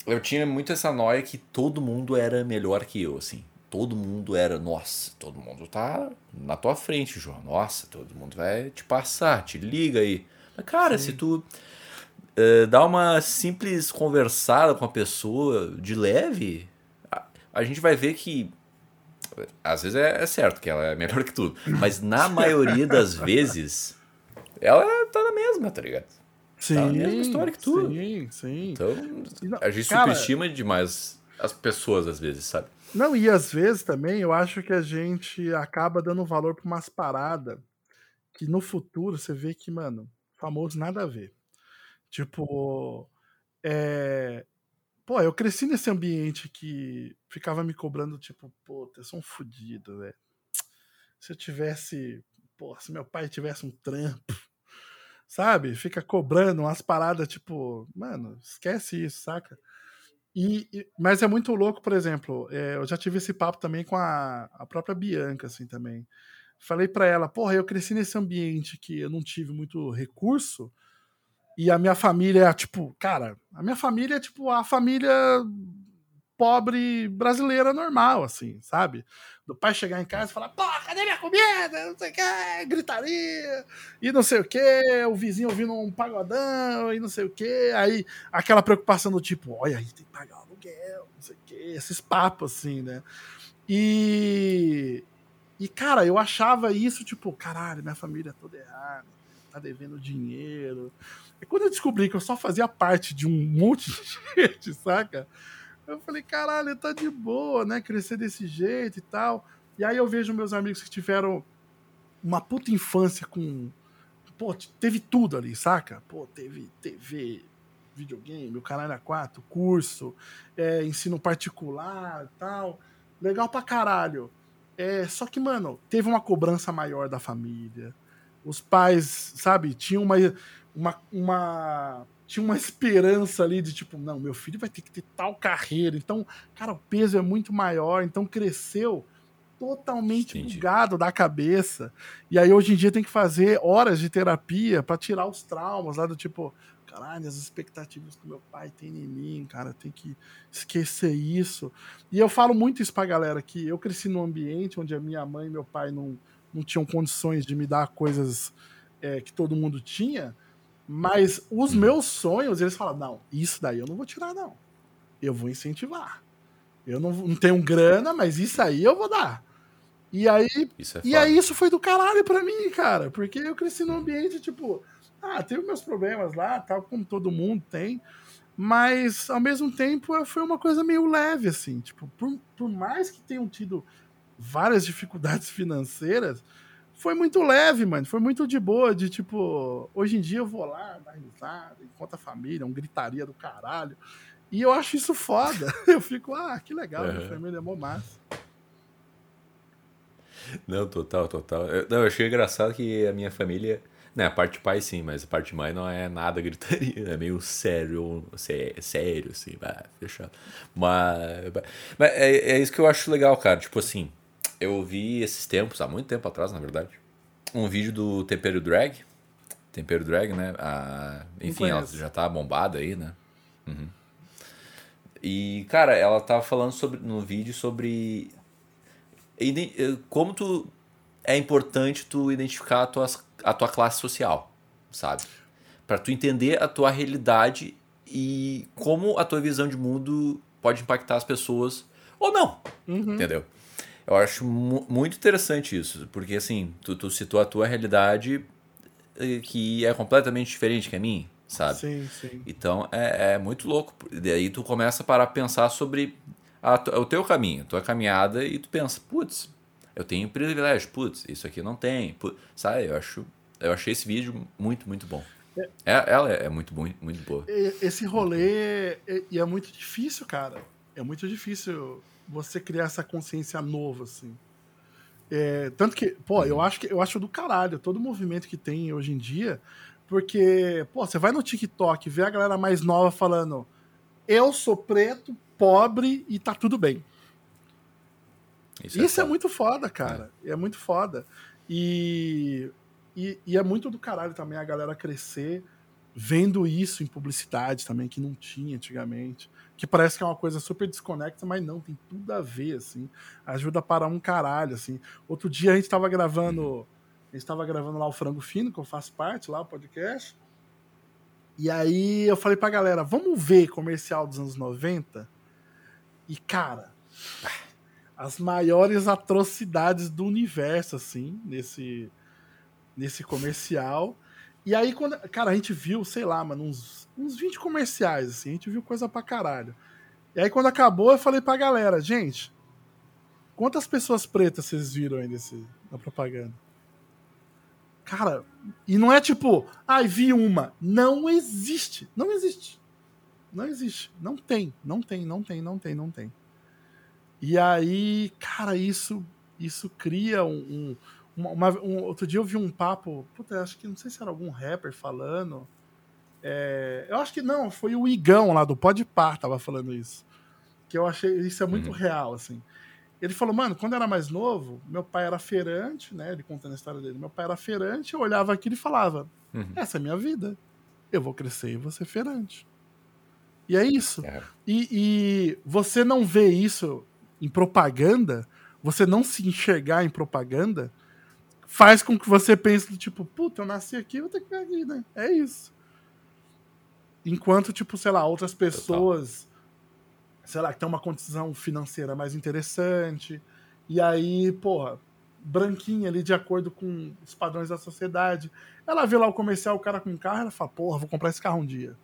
eu tinha muito essa noia que todo mundo era melhor que eu, assim. Todo mundo era, nossa, todo mundo tá na tua frente, João. Nossa, todo mundo vai te passar, te liga aí. Mas, cara, se tu... Dar uma simples conversada com a pessoa de leve, a gente vai ver que Às vezes é certo que ela é melhor que tudo, mas na maioria das vezes ela tá na mesma, tá ligado? Sim, tá na mesma história que tudo. Sim, sim. Então, a gente subestima demais as pessoas às vezes, sabe? Não, e às vezes também eu acho que a gente acaba dando valor pra umas paradas que no futuro você vê que, mano, famoso nada a ver. Tipo, pô, eu cresci nesse ambiente que ficava me cobrando, tipo, pô, eu sou um fodido, velho. Se eu tivesse, pô, se meu pai tivesse um trampo, sabe? Fica cobrando umas paradas, tipo, mano, esquece isso, saca? Mas é muito louco, por exemplo, eu já tive esse papo também com a própria Bianca, assim, também. Falei pra ela, porra, eu cresci nesse ambiente que eu não tive muito recurso e a minha família é, tipo, cara, a minha família é, tipo, a família pobre brasileira normal, assim, sabe? Do pai chegar em casa e falar, porra, cadê minha comida? Não sei o que, gritaria, e não sei o que, o vizinho ouvindo um pagodão, e não sei o que, aí aquela preocupação do tipo, olha aí, tem que pagar o aluguel, não sei o que, esses papos, assim, né? E, cara, eu achava isso, tipo, caralho, minha família é toda errada, tá devendo dinheiro. E quando eu descobri que eu só fazia parte de um monte de gente, saca? Eu falei, caralho, tá de boa, né? Crescer desse jeito e tal. E aí eu vejo meus amigos que tiveram uma puta infância com... Pô, teve tudo ali, saca? Pô, teve TV, videogame, o caralho A4, curso, ensino particular e tal. Legal pra caralho. Só que, mano, teve uma cobrança maior da família. Os pais, sabe, tinham uma esperança ali de tipo, não, meu filho vai ter que ter tal carreira. Então, cara, o peso é muito maior. Então, cresceu totalmente bugado da cabeça. E aí, hoje em dia, tem que fazer horas de terapia pra tirar os traumas lá do tipo, caralho, as expectativas que meu pai tem em mim, cara, tem que esquecer isso. E eu falo muito isso pra galera, que eu cresci num ambiente onde a minha mãe e meu pai não tinham condições de me dar coisas que todo mundo tinha, mas os meus sonhos, eles falam, não, isso daí eu não vou tirar, não. Eu vou incentivar. Eu não tenho grana, mas isso aí eu vou dar. E aí isso foi do caralho pra mim, cara, porque eu cresci num ambiente, tipo, teve meus problemas lá, tal, como todo mundo tem, mas ao mesmo tempo foi uma coisa meio leve, assim, tipo, por mais que tenham tido várias dificuldades financeiras, foi muito leve, mano, foi muito de boa, de tipo, hoje em dia eu vou lá, dar risada, encontro a família, uma gritaria do caralho, e eu acho isso foda, eu fico, que legal, minha família é mó massa. Não, total, eu achei engraçado que a minha família, né, a parte de pai sim, mas a parte de mãe não é nada gritaria, é meio sério, assim, vai, fechado, mas é isso que eu acho legal, cara, tipo assim, eu vi esses tempos, há muito tempo atrás, na verdade, um vídeo do Tempero Drag, né? Enfim, ela já tá bombada aí, né? Uhum. E, cara, ela tava falando no vídeo sobre como é importante tu identificar a tua classe social, sabe? Pra tu entender a tua realidade e como a tua visão de mundo pode impactar as pessoas ou não, entendeu? Eu acho muito interessante isso, porque assim, tu citou a tua realidade que é completamente diferente que a minha, sabe? Sim. Então é muito louco. Daí tu começa a parar pra pensar sobre o teu caminho, tua caminhada, e tu pensa, putz, eu tenho privilégio, putz, isso aqui não tem, sabe? Eu achei esse vídeo muito, muito bom. Ela é muito, muito boa. Esse rolê é muito difícil, cara. É muito difícil você criar essa consciência nova, assim. Tanto que, pô, eu acho do caralho todo o movimento que tem hoje em dia, porque, pô, você vai no TikTok, vê a galera mais nova falando, eu sou preto, pobre e tá tudo bem. Isso é muito foda, cara. É muito foda. E é muito do caralho também a galera crescer vendo isso em publicidade também, que não tinha antigamente. Que parece que é uma coisa super desconecta, mas não, tem tudo a ver, assim. Ajuda para um caralho, assim. Outro dia a gente tava gravando lá o Frango Fino, que eu faço parte lá, o podcast. E aí eu falei pra galera, vamos ver comercial dos anos 90? E, cara, as maiores atrocidades do universo, assim, nesse comercial. E aí, quando, cara, a gente viu, sei lá, mano, uns 20 comerciais, assim, a gente viu coisa pra caralho. E aí, quando acabou, eu falei pra galera, gente, quantas pessoas pretas vocês viram aí na propaganda? Cara, e não é tipo, ai, vi uma. Não existe, não existe. Não existe, não tem. E aí, cara, isso cria outro dia eu vi um papo, acho que não sei se era algum rapper falando, eu acho que não, foi o Igão lá do Podpar tava falando isso, que eu achei, isso é muito real, assim. Ele falou, mano, quando eu era mais novo, meu pai era feirante, né, ele contando a história dele, meu pai era feirante, eu olhava aquilo e falava, essa é a minha vida, eu vou crescer e vou ser feirante. E é isso, e você não vê isso em propaganda, você não se enxergar em propaganda, faz com que você pense, tipo, puta, eu nasci aqui, eu vou ter que ganhar aqui, né? É isso. Enquanto, tipo, sei lá, outras pessoas, sei lá, que tem uma condição financeira mais interessante, e aí, porra, branquinha ali, de acordo com os padrões da sociedade, ela vê lá o comercial, o cara com carro, ela fala, porra, vou comprar esse carro um dia.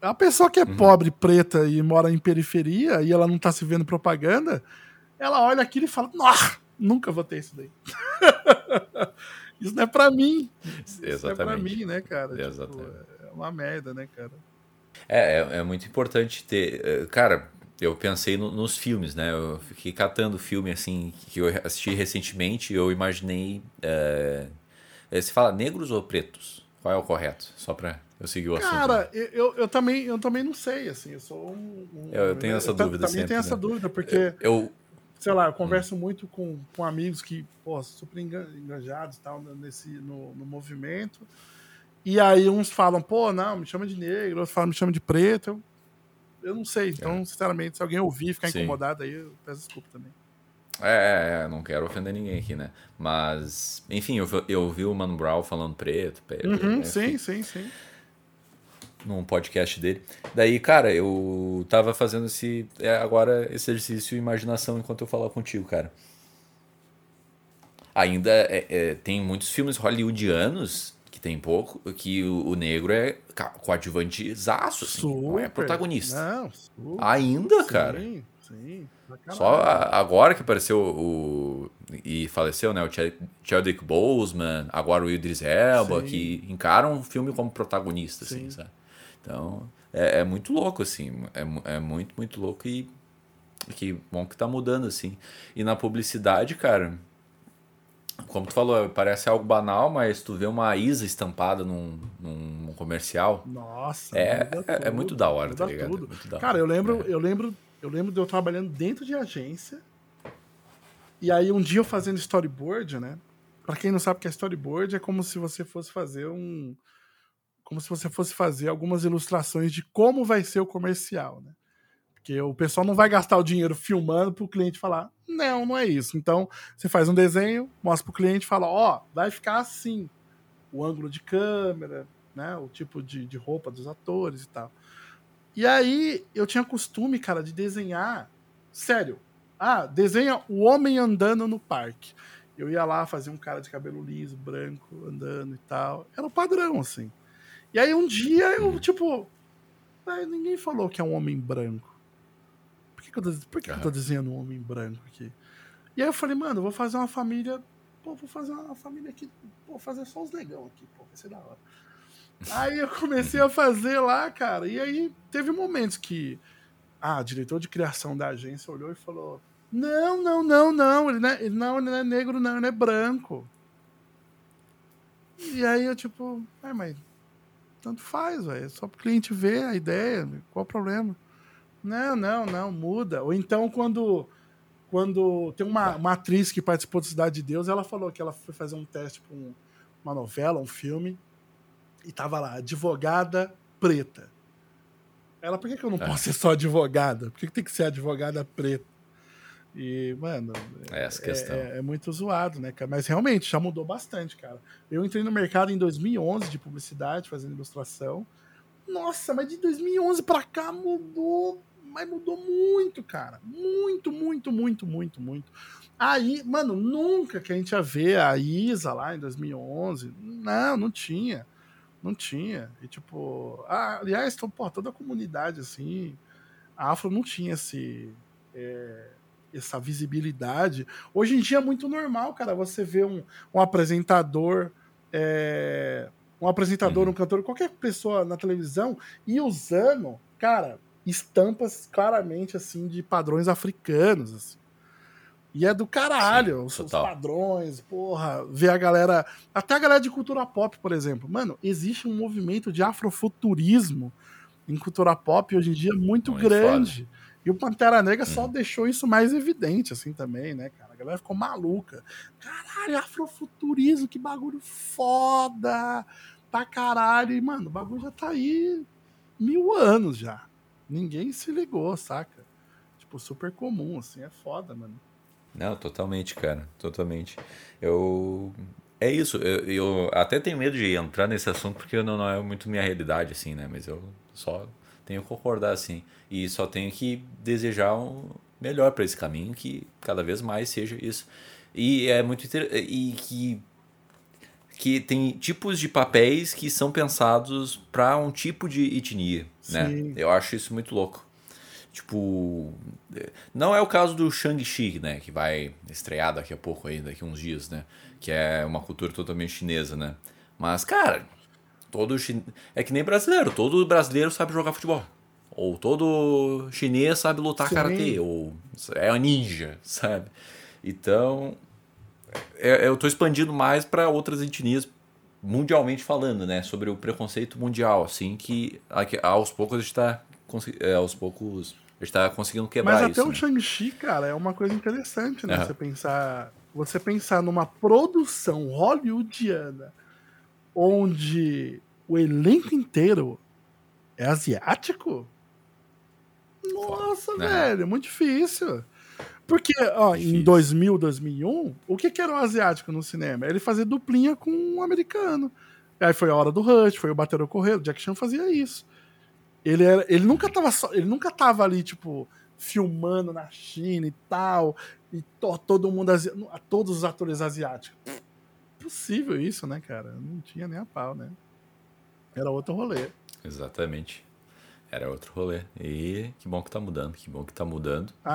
A pessoa que é pobre, preta e mora em periferia, e ela não tá se vendo propaganda, ela olha aquilo e fala, nossa, nunca vou ter isso daí. Isso não é pra mim. Exatamente. Isso não é pra mim, né, cara? Exatamente. Tipo, é uma merda, né, cara? É muito importante ter... Cara, eu pensei nos filmes, né? Eu fiquei catando filme, assim, que eu assisti recentemente e eu imaginei... Se fala negros ou pretos? Qual é o correto? Só pra... Eu segui o assunto. Cara, eu também não sei, assim, eu sou eu tenho essa dúvida sempre. Eu também tenho essa dúvida, porque, sei lá, eu converso muito com amigos que, pô, super engajados e tal, no movimento, e aí uns falam, pô, não, me chama de negro, outros falam, me chama de preto, eu não sei, então, sinceramente, se alguém ouvir e ficar incomodado aí, eu peço desculpa também. Não quero ofender ninguém aqui, né? Mas, enfim, eu ouvi o Mano Brown falando preto. Né? Sim. Num podcast dele. Daí, cara, eu tava fazendo esse exercício de imaginação enquanto eu falava contigo, cara. Ainda tem muitos filmes hollywoodianos, que tem pouco, que o negro é coadjuvantezaço, assim, não é protagonista. Não, ainda, cara. Sim. Só agora que apareceu e faleceu, né, o Chadwick Boseman, agora o Idris Elba, que encaram o filme como protagonista, assim, sabe? Então, é muito louco, assim, é muito, muito louco e que bom que tá mudando, assim. E na publicidade, cara, como tu falou, parece algo banal, mas tu vê uma Isa estampada num comercial, nossa, é muito da hora, tá ligado? Muito da hora. Cara, eu lembro de eu trabalhando dentro de agência, e aí um dia eu fazendo storyboard, né? Pra quem não sabe o que é storyboard, é como se você fosse fazer algumas ilustrações de como vai ser o comercial, né? Porque o pessoal não vai gastar o dinheiro filmando pro cliente falar, não é isso. Então, você faz um desenho, mostra pro cliente e fala, vai ficar assim. O ângulo de câmera, né? O tipo de roupa dos atores e tal. E aí, eu tinha costume, cara, de desenhar, sério, desenha o homem andando no parque. Eu ia lá, fazia um cara de cabelo liso, branco, andando e tal. Era o padrão, assim. E aí um dia eu, tipo, ninguém falou que é um homem branco. Por que eu tô desenhando um homem branco aqui? E aí eu falei, mano, eu vou fazer uma família, vou fazer só os negão aqui, vai ser da hora. Aí eu comecei a fazer lá, cara, e aí teve momentos que o diretor de criação da agência olhou e falou, não, ele não é negro, não, ele é branco. E aí eu, tipo, mas... Tanto faz, velho. Só pro cliente ver a ideia. Qual o problema? Não, muda. Ou então, quando tem uma atriz que participou do Cidade de Deus, ela falou que ela foi fazer um teste pra uma novela, um filme, e tava lá, advogada preta. Ela, por que eu não posso ser só advogada? Por que tem que ser advogada preta? E, mano, essa questão. É muito zoado, né, cara? Mas realmente já mudou bastante, cara. Eu entrei no mercado em 2011 de publicidade, fazendo ilustração. Nossa, mas de 2011 pra cá mudou mas mudou muito, cara. Muito. Aí, mano, nunca que a gente ia ver a Isa lá em 2011. Não tinha. E tipo... aliás, então, pô, toda a comunidade, assim... A afro não tinha essa visibilidade. Hoje em dia é muito normal, cara, você ver um apresentador... um cantor, qualquer pessoa na televisão e usando, cara, estampas claramente, assim, de padrões africanos, assim. E é do caralho, sim, os padrões, porra, ver a galera, até a galera de cultura pop, por exemplo. Mano, existe um movimento de afrofuturismo em cultura pop hoje em dia muito grande. Foda. E o Pantera Negra só deixou isso mais evidente, assim, também, né, cara? A galera ficou maluca. Caralho, afrofuturismo, que bagulho foda! Pra caralho. E, mano, o bagulho já tá aí 1000 anos já. Ninguém se ligou, saca? Tipo, super comum, assim, é foda, mano. Não, totalmente, cara. Totalmente. É isso. Eu até tenho medo de entrar nesse assunto, porque não é muito minha realidade, assim, né? Mas eu só... tenho que concordar, assim, e só tenho que desejar um melhor para esse caminho, que cada vez mais seja isso. E é muito interessante, e que tem tipos de papéis que são pensados para um tipo de etnia, sim, né? Eu acho isso muito louco. Tipo, não é o caso do Shang-Chi, né, que vai estrear daqui a pouco, aí, daqui a uns dias, né, que é uma cultura totalmente chinesa, né, mas, cara... É que nem brasileiro. Todo brasileiro sabe jogar futebol. Ou todo chinês sabe lutar karatê. Ou é um ninja, sabe? Então, eu tô expandindo mais para outras etnias, mundialmente falando, né? Sobre o preconceito mundial, assim, que aos poucos a gente tá conseguindo quebrar isso. Mas até isso, o Shang-Chi, cara, é uma coisa interessante, né? Você pensar numa produção hollywoodiana onde o elenco inteiro é asiático? Nossa, velho, é muito difícil. Porque, ó, em 2000, 2001, o que era um asiático no cinema? Ele fazia duplinha com um americano. Aí foi a hora do Rush, foi o Bater ou Correr, o Jack Chan fazia isso. Ele nunca tava ali, tipo, filmando na China e tal, e todo mundo asiático, todos os atores asiáticos. Possível isso, né, cara? Não tinha nem a pau, né? Era outro rolê. Exatamente. Era outro rolê. E que bom que tá mudando,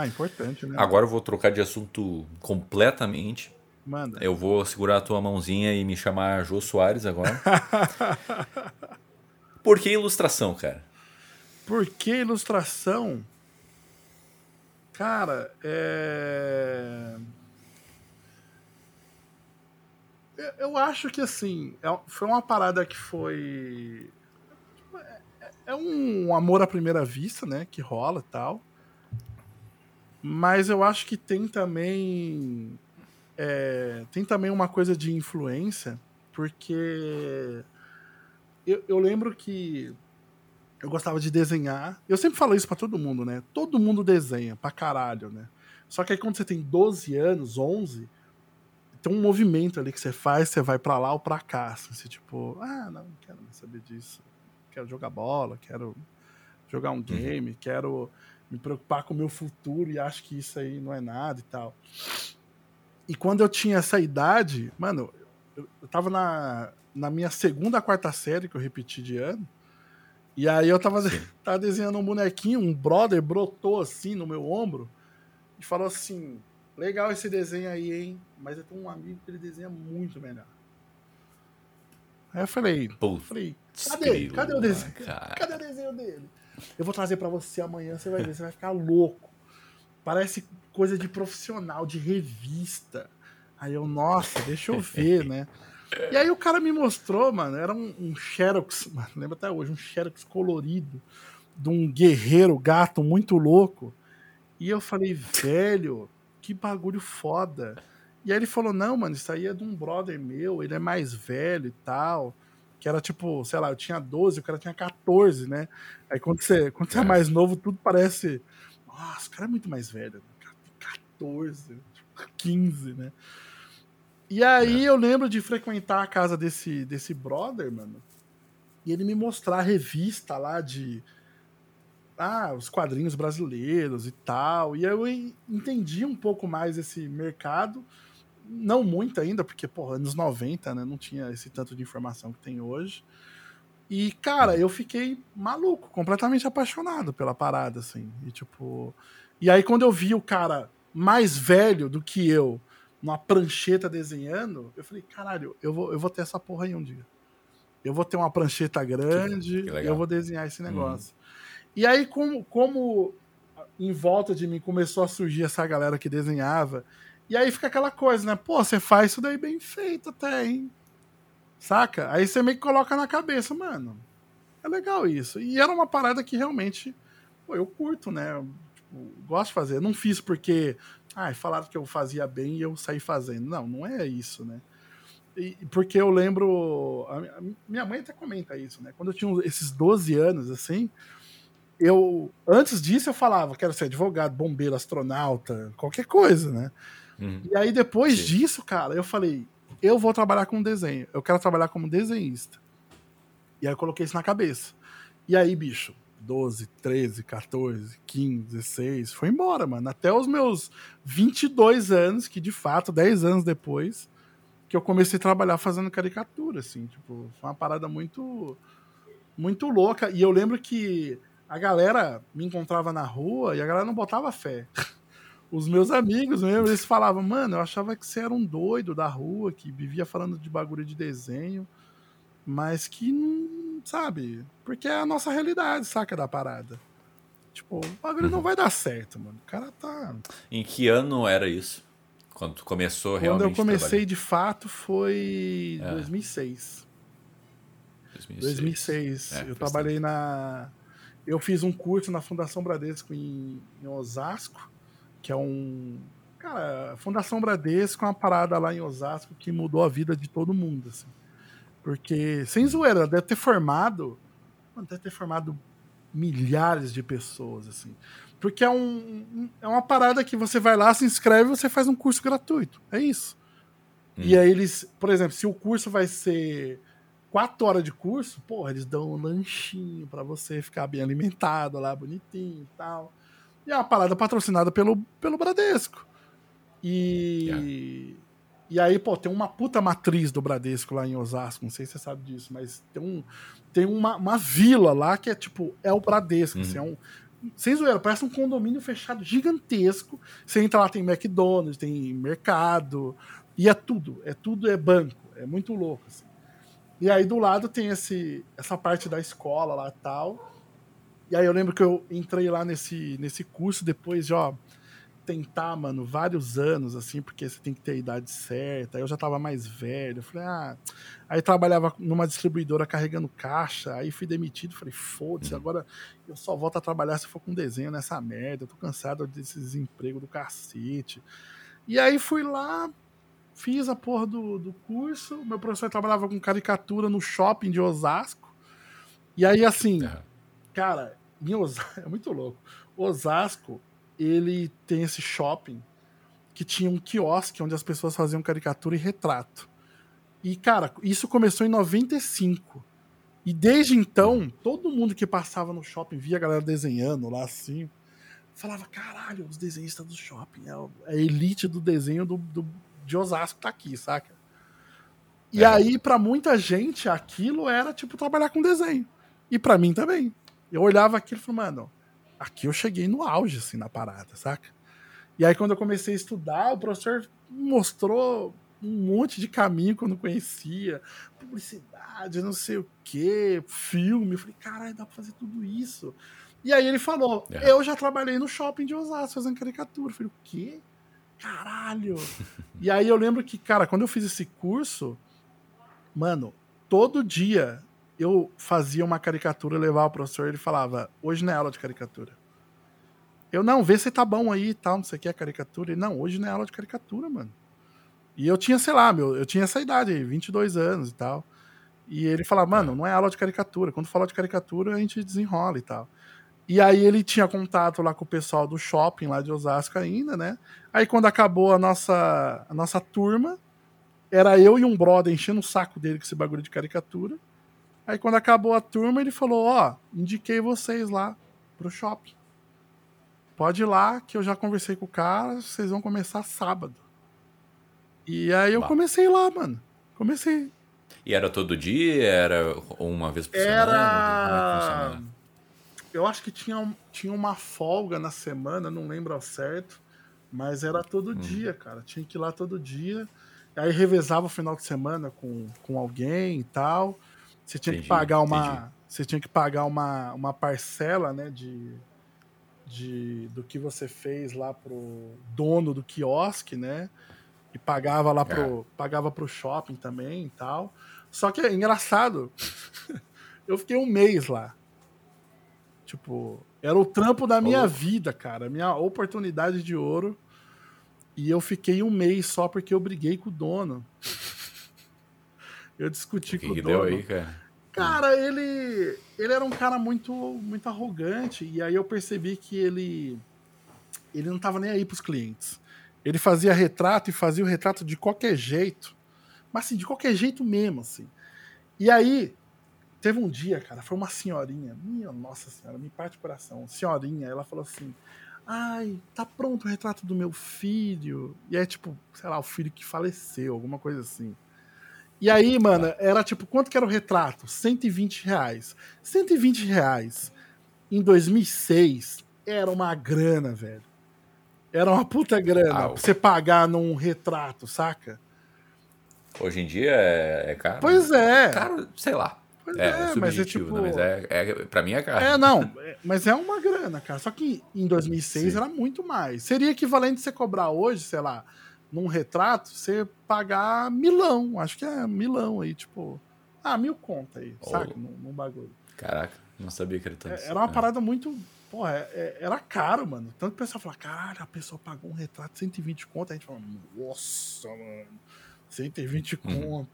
importante, né? Agora eu vou trocar de assunto completamente. Manda. Eu vou segurar a tua mãozinha e me chamar Jô Soares agora. Por que ilustração, cara? Por que ilustração? Cara, eu acho que, assim, foi uma parada que foi... É um amor à primeira vista, né? Que rola e tal. Mas eu acho que tem também... tem também uma coisa de influência, porque eu lembro que eu gostava de desenhar. Eu sempre falo isso pra todo mundo, né? Todo mundo desenha pra caralho, né? Só que aí quando você tem 12 anos, 11... Tem um movimento ali que você faz, você vai pra lá ou pra cá, assim, você tipo, não quero mais saber disso, quero jogar bola, quero jogar um game, quero me preocupar com o meu futuro e acho que isso aí não é nada e tal. E quando eu tinha essa idade, mano, eu tava na minha segunda, quarta série, que eu repeti de ano, e aí eu tava desenhando um bonequinho, um brother brotou assim no meu ombro e falou assim: legal esse desenho aí, hein? Mas eu tenho um amigo que ele desenha muito melhor. Aí eu falei... cadê o desenho? Cara. Cadê o desenho dele? Eu vou trazer pra você amanhã, você vai ver, você vai ficar louco. Parece coisa de profissional, de revista. Aí eu, nossa, deixa eu ver, né? E aí o cara me mostrou, mano, era um xerox, mano, lembro até hoje, um xerox colorido, de um guerreiro gato muito louco. E eu falei, velho... que bagulho foda. E aí ele falou, não, mano, isso aí é de um brother meu, ele é mais velho e tal, que era tipo, sei lá, eu tinha 12, o cara tinha 14, né? Aí quando você é mais novo, tudo parece, nossa, o cara é muito mais velho, 14, 15, né? E aí eu lembro de frequentar a casa desse brother, mano, e ele me mostrar a revista lá de os quadrinhos brasileiros e tal. E eu entendi um pouco mais esse mercado. Não muito ainda, porque, anos 90, né? Não tinha esse tanto de informação que tem hoje. E, cara, eu fiquei maluco, completamente apaixonado pela parada, assim. E aí, quando eu vi o cara mais velho do que eu, numa prancheta desenhando, eu falei, caralho, eu vou ter essa porra aí um dia. Eu vou ter uma prancheta grande, eu vou desenhar esse negócio. E aí, como em volta de mim começou a surgir essa galera que desenhava, e aí fica aquela coisa, né? Pô, você faz isso daí bem feito até, hein? Saca? Aí você meio que coloca na cabeça, mano, é legal isso. E era uma parada que realmente, eu curto, né? Gosto de fazer. Eu não fiz porque, falaram que eu fazia bem e eu saí fazendo. Não é isso, né? E porque eu lembro, a minha mãe até comenta isso, né? Quando eu tinha esses 12 anos, assim, antes disso eu falava, quero ser advogado, bombeiro, astronauta, qualquer coisa, né? E aí depois disso, cara, eu falei, eu vou trabalhar com desenho, eu quero trabalhar como desenhista. E aí eu coloquei isso na cabeça. E aí, bicho, 12, 13, 14, 15, 16, foi embora, mano. Até os meus 22 anos, que de fato, 10 anos depois, que eu comecei a trabalhar fazendo caricatura, assim, foi uma parada muito, muito louca. E eu lembro que a galera me encontrava na rua e a galera não botava fé. Os meus amigos mesmo, eles falavam, mano, eu achava que você era um doido da rua, que vivia falando de bagulho de desenho, mas que não, sabe? Porque é a nossa realidade, saca, da parada. O bagulho não vai dar certo, mano. O cara tá... Em que ano era isso? Quando tu começou realmente? Quando eu comecei, de fato, foi 2006. 2006. Eu trabalhei na... Eu fiz um curso na Fundação Bradesco em Osasco, que é um... Cara, a Fundação Bradesco é uma parada lá em Osasco que mudou a vida de todo mundo, assim. Porque, sem zoeira, deve ter formado milhares de pessoas, assim. Porque é uma parada que você vai lá, se inscreve e você faz um curso gratuito. É isso. E aí eles, por exemplo, se o curso vai ser 4 horas de curso, eles dão um lanchinho pra você ficar bem alimentado lá, bonitinho e tal. E é uma parada patrocinada pelo Bradesco. E aí, tem uma puta matriz do Bradesco lá em Osasco, não sei se você sabe disso, mas tem uma vila lá que é o Bradesco. Assim, sem zoeira, parece um condomínio fechado gigantesco. Você entra lá, tem McDonald's, tem mercado, e é tudo é banco, é muito louco, assim. E aí do lado tem essa parte da escola lá e tal. E aí eu lembro que eu entrei lá nesse curso depois de, tentar, mano, vários anos, assim, porque você tem que ter a idade certa. Aí eu já tava mais velho, eu falei, Aí trabalhava numa distribuidora carregando caixa, aí fui demitido, falei, foda-se, agora eu só volto a trabalhar se for com desenho nessa merda, eu tô cansado desse desemprego do cacete. E aí fui lá, fiz a porra do curso, meu professor trabalhava com caricatura no shopping de Osasco, e aí, assim, cara, em Osasco, é muito louco, Osasco, ele tem esse shopping que tinha um quiosque onde as pessoas faziam caricatura e retrato. E, cara, isso começou em 95. E desde então, todo mundo que passava no shopping, via a galera desenhando lá, assim, falava, caralho, os desenhistas do shopping, a elite do desenho de Osasco tá aqui, saca? E aí, pra muita gente, aquilo era, trabalhar com desenho. E pra mim também. Eu olhava aquilo e falava, mano, aqui eu cheguei no auge, assim, na parada, saca? E aí, quando eu comecei a estudar, o professor mostrou um monte de caminho que eu não conhecia. Publicidade, não sei o quê, filme. Eu falei, caralho, dá pra fazer tudo isso. E aí ele falou, eu já trabalhei no shopping de Osasco fazendo caricatura. Eu falei, o quê? Caralho! E aí eu lembro que, cara, quando eu fiz esse curso, mano, todo dia... eu fazia uma caricatura, levava o professor, ele falava, hoje não é aula de caricatura. Eu, não, vê se tá bom aí e tal, não sei o que, é caricatura. Ele, não, hoje não é aula de caricatura, mano. E eu tinha, sei lá, eu tinha essa idade aí, 22 anos e tal. E ele falava, mano, não é aula de caricatura. Quando fala de caricatura, a gente desenrola e tal. E aí ele tinha contato lá com o pessoal do shopping lá de Osasco ainda, né? Aí quando acabou a nossa turma, era eu e um brother enchendo o saco dele com esse bagulho de caricatura. Aí, quando acabou a turma, ele falou, indiquei vocês lá pro shopping. Pode ir lá, que eu já conversei com o cara, vocês vão começar sábado. E aí eu comecei lá, mano. Comecei. E era todo dia? Era uma vez por semana? Era... Eu acho que tinha uma folga na semana, não lembro ao certo, mas era todo dia, cara. Tinha que ir lá todo dia. Aí revezava o final de semana com alguém e tal. Você tinha que pagar uma parcela, né, do que você fez lá pro dono do quiosque, né? E pagava lá pro shopping também e tal. Só que é engraçado, eu fiquei um mês lá. Tipo, era o trampo da minha vida, cara. Minha oportunidade de ouro. E eu fiquei um mês só porque eu briguei com o dono. Eu discuti com o dono. Deu aí, cara, ele era um cara muito, muito arrogante. E aí eu percebi que ele não tava nem aí pros clientes. Ele fazia retrato e fazia o retrato de qualquer jeito. Mas assim, de qualquer jeito mesmo, assim. E aí, teve um dia, cara, foi uma senhorinha. Minha nossa senhora, me parte o coração. Senhorinha, ela falou assim... Ai, tá pronto o retrato do meu filho. E é tipo, sei lá, o filho que faleceu, alguma coisa assim. E aí, mano, era tipo, quanto que era o retrato? R$120. R$120 em 2006 era uma grana, velho. Era uma puta grana pra você pagar num retrato, saca? Hoje em dia é caro. Pois é. Caro, sei lá. É subjetivo, mas é, tipo... mas pra mim é caro. É, não, mas é uma grana, cara. Só que em 2006 era muito mais. Seria equivalente você cobrar hoje, sei lá, num retrato, você pagar milão. Acho que é milão aí, tipo... Ah, 1.000 conto aí, saca? Num bagulho. Caraca, não sabia que era tanto. Era uma parada muito... Porra, era caro, mano. Tanto que o pessoal fala, caralho, a pessoa pagou um retrato de 120 conto. A gente fala, nossa, mano, 120 conto.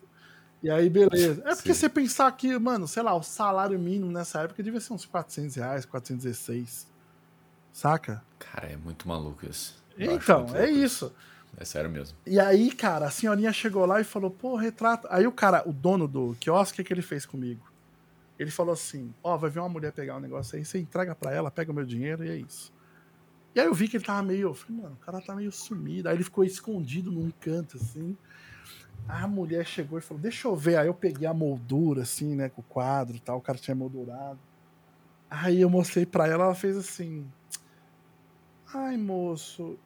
E aí, beleza. É porque você pensar que, mano, sei lá, o salário mínimo nessa época devia ser uns R$400, 416. Saca? Cara, é muito maluco isso. Então, é isso. É sério mesmo. E aí, cara, a senhorinha chegou lá e falou, pô, retrato. Aí o cara, o dono do quiosque, o que ele fez comigo? Ele falou assim, vai vir uma mulher pegar um negócio aí, você entrega pra ela, pega o meu dinheiro e é isso. E aí eu vi que ele tava meio, eu falei, mano, o cara tá meio sumido. Aí ele ficou escondido num canto, assim. A mulher chegou e falou, deixa eu ver. Aí eu peguei a moldura, assim, né, com o quadro e tal, o cara tinha moldurado. Aí eu mostrei pra ela, ela fez assim, ai, moço,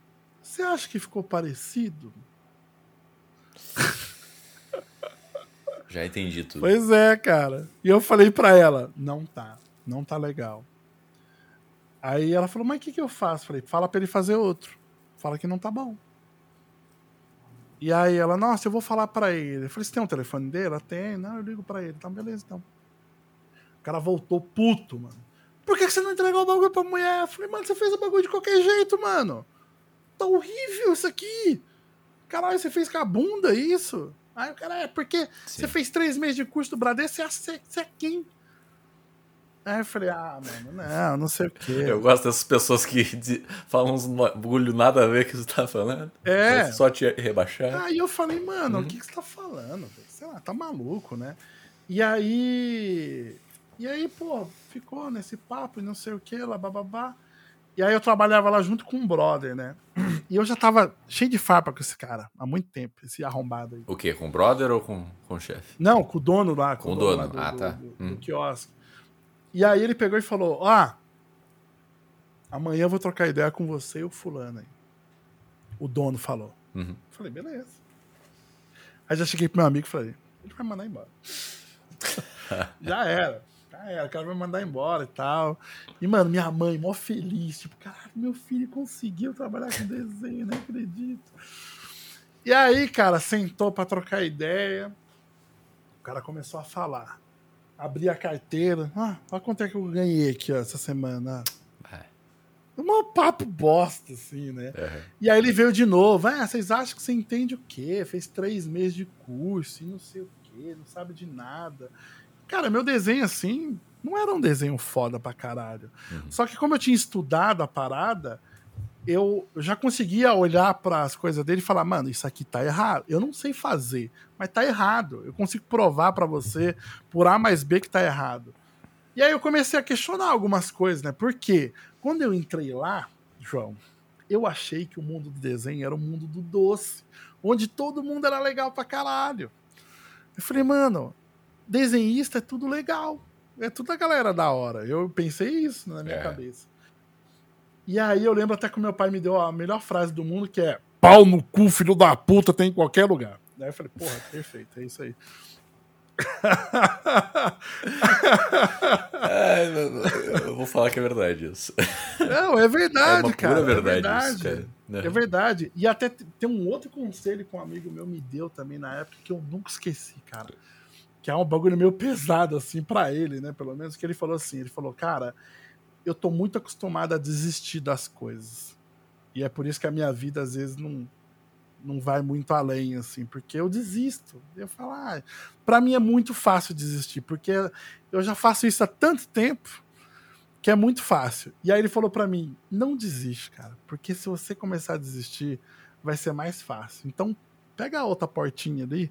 você acha que ficou parecido? Já entendi tudo. Pois é, cara. E eu falei pra ela, não tá legal. Aí ela falou, mas o que eu faço? Falei, fala pra ele fazer outro. Fala que não tá bom. E aí ela, nossa, eu vou falar pra ele. Eu falei, você tem um telefone dele? Ela tem. Não, eu ligo pra ele. Tá, beleza, então. O cara voltou puto, mano. Por que você não entregou o bagulho pra mulher? Eu falei, mano, você fez o bagulho de qualquer jeito, mano. Tá horrível isso aqui. Caralho, você fez com a bunda isso? Aí o cara, porque você fez 3 meses de curso do Bradesco, você é quem? Aí eu falei, mano, não sei o quê. Eu gosto dessas pessoas que falam uns bagulho nada a ver que você tá falando. É. Só te rebaixar. Aí eu falei, mano, o que você tá falando? Sei lá, tá maluco, né? E aí, pô, ficou nesse papo e não sei o quê, lá, bababá. E aí eu trabalhava lá junto com um brother, né? E eu já tava cheio de farpa com esse cara há muito tempo, esse arrombado aí. O quê? Com o brother ou com o chefe? Não, com o dono lá. Com o dono, lá tá. Do quiosque. E aí ele pegou e falou, amanhã eu vou trocar ideia com você e o fulano aí. O dono falou. Falei, beleza. Aí já cheguei pro meu amigo e falei, ele vai mandar embora. Já era, o cara vai mandar embora e tal. E, mano, minha mãe, mó feliz, tipo, caralho, meu filho conseguiu trabalhar com desenho, não acredito. E aí, cara, sentou pra trocar ideia, o cara começou a falar. Abri a carteira. Olha quanto é que eu ganhei aqui, ó, essa semana. Um papo bosta, assim, né? Uhum. E aí ele veio de novo. Vocês acham que você entende o quê? Fez 3 meses de curso e não sei o quê, não sabe de nada. Cara, meu desenho, assim, não era um desenho foda pra caralho. Só que como eu tinha estudado a parada, eu já conseguia olhar para as coisas dele e falar, mano, isso aqui tá errado. Eu não sei fazer, mas tá errado. Eu consigo provar para você por A mais B que tá errado. E aí eu comecei a questionar algumas coisas, né? Porque quando eu entrei lá, João, eu achei que o mundo do desenho era o mundo do doce, onde todo mundo era legal pra caralho. Eu falei, mano, desenhista é tudo legal, é tudo a galera da hora. Eu pensei isso na minha cabeça. E aí eu lembro até que o meu pai me deu a melhor frase do mundo, que é pau no cu, filho da puta, tem em qualquer lugar. Daí eu falei, porra, perfeito, é isso aí. Ai, mano, eu vou falar que é verdade isso. Não, é verdade, é uma cara. Pura verdade, é verdade isso, cara. Não. É verdade. E até tem um outro conselho que um amigo meu me deu também na época que eu nunca esqueci, cara. Que é um bagulho meio pesado, assim, pra ele, né? Pelo menos que ele falou assim: ele falou, cara, eu tô muito acostumado a desistir das coisas. E é por isso que a minha vida às vezes não vai muito além, assim, porque eu desisto. Eu falo, pra mim é muito fácil desistir, porque eu já faço isso há tanto tempo que é muito fácil. E aí ele falou pra mim, não desiste, cara, porque se você começar a desistir, vai ser mais fácil. Então, pega a outra portinha ali,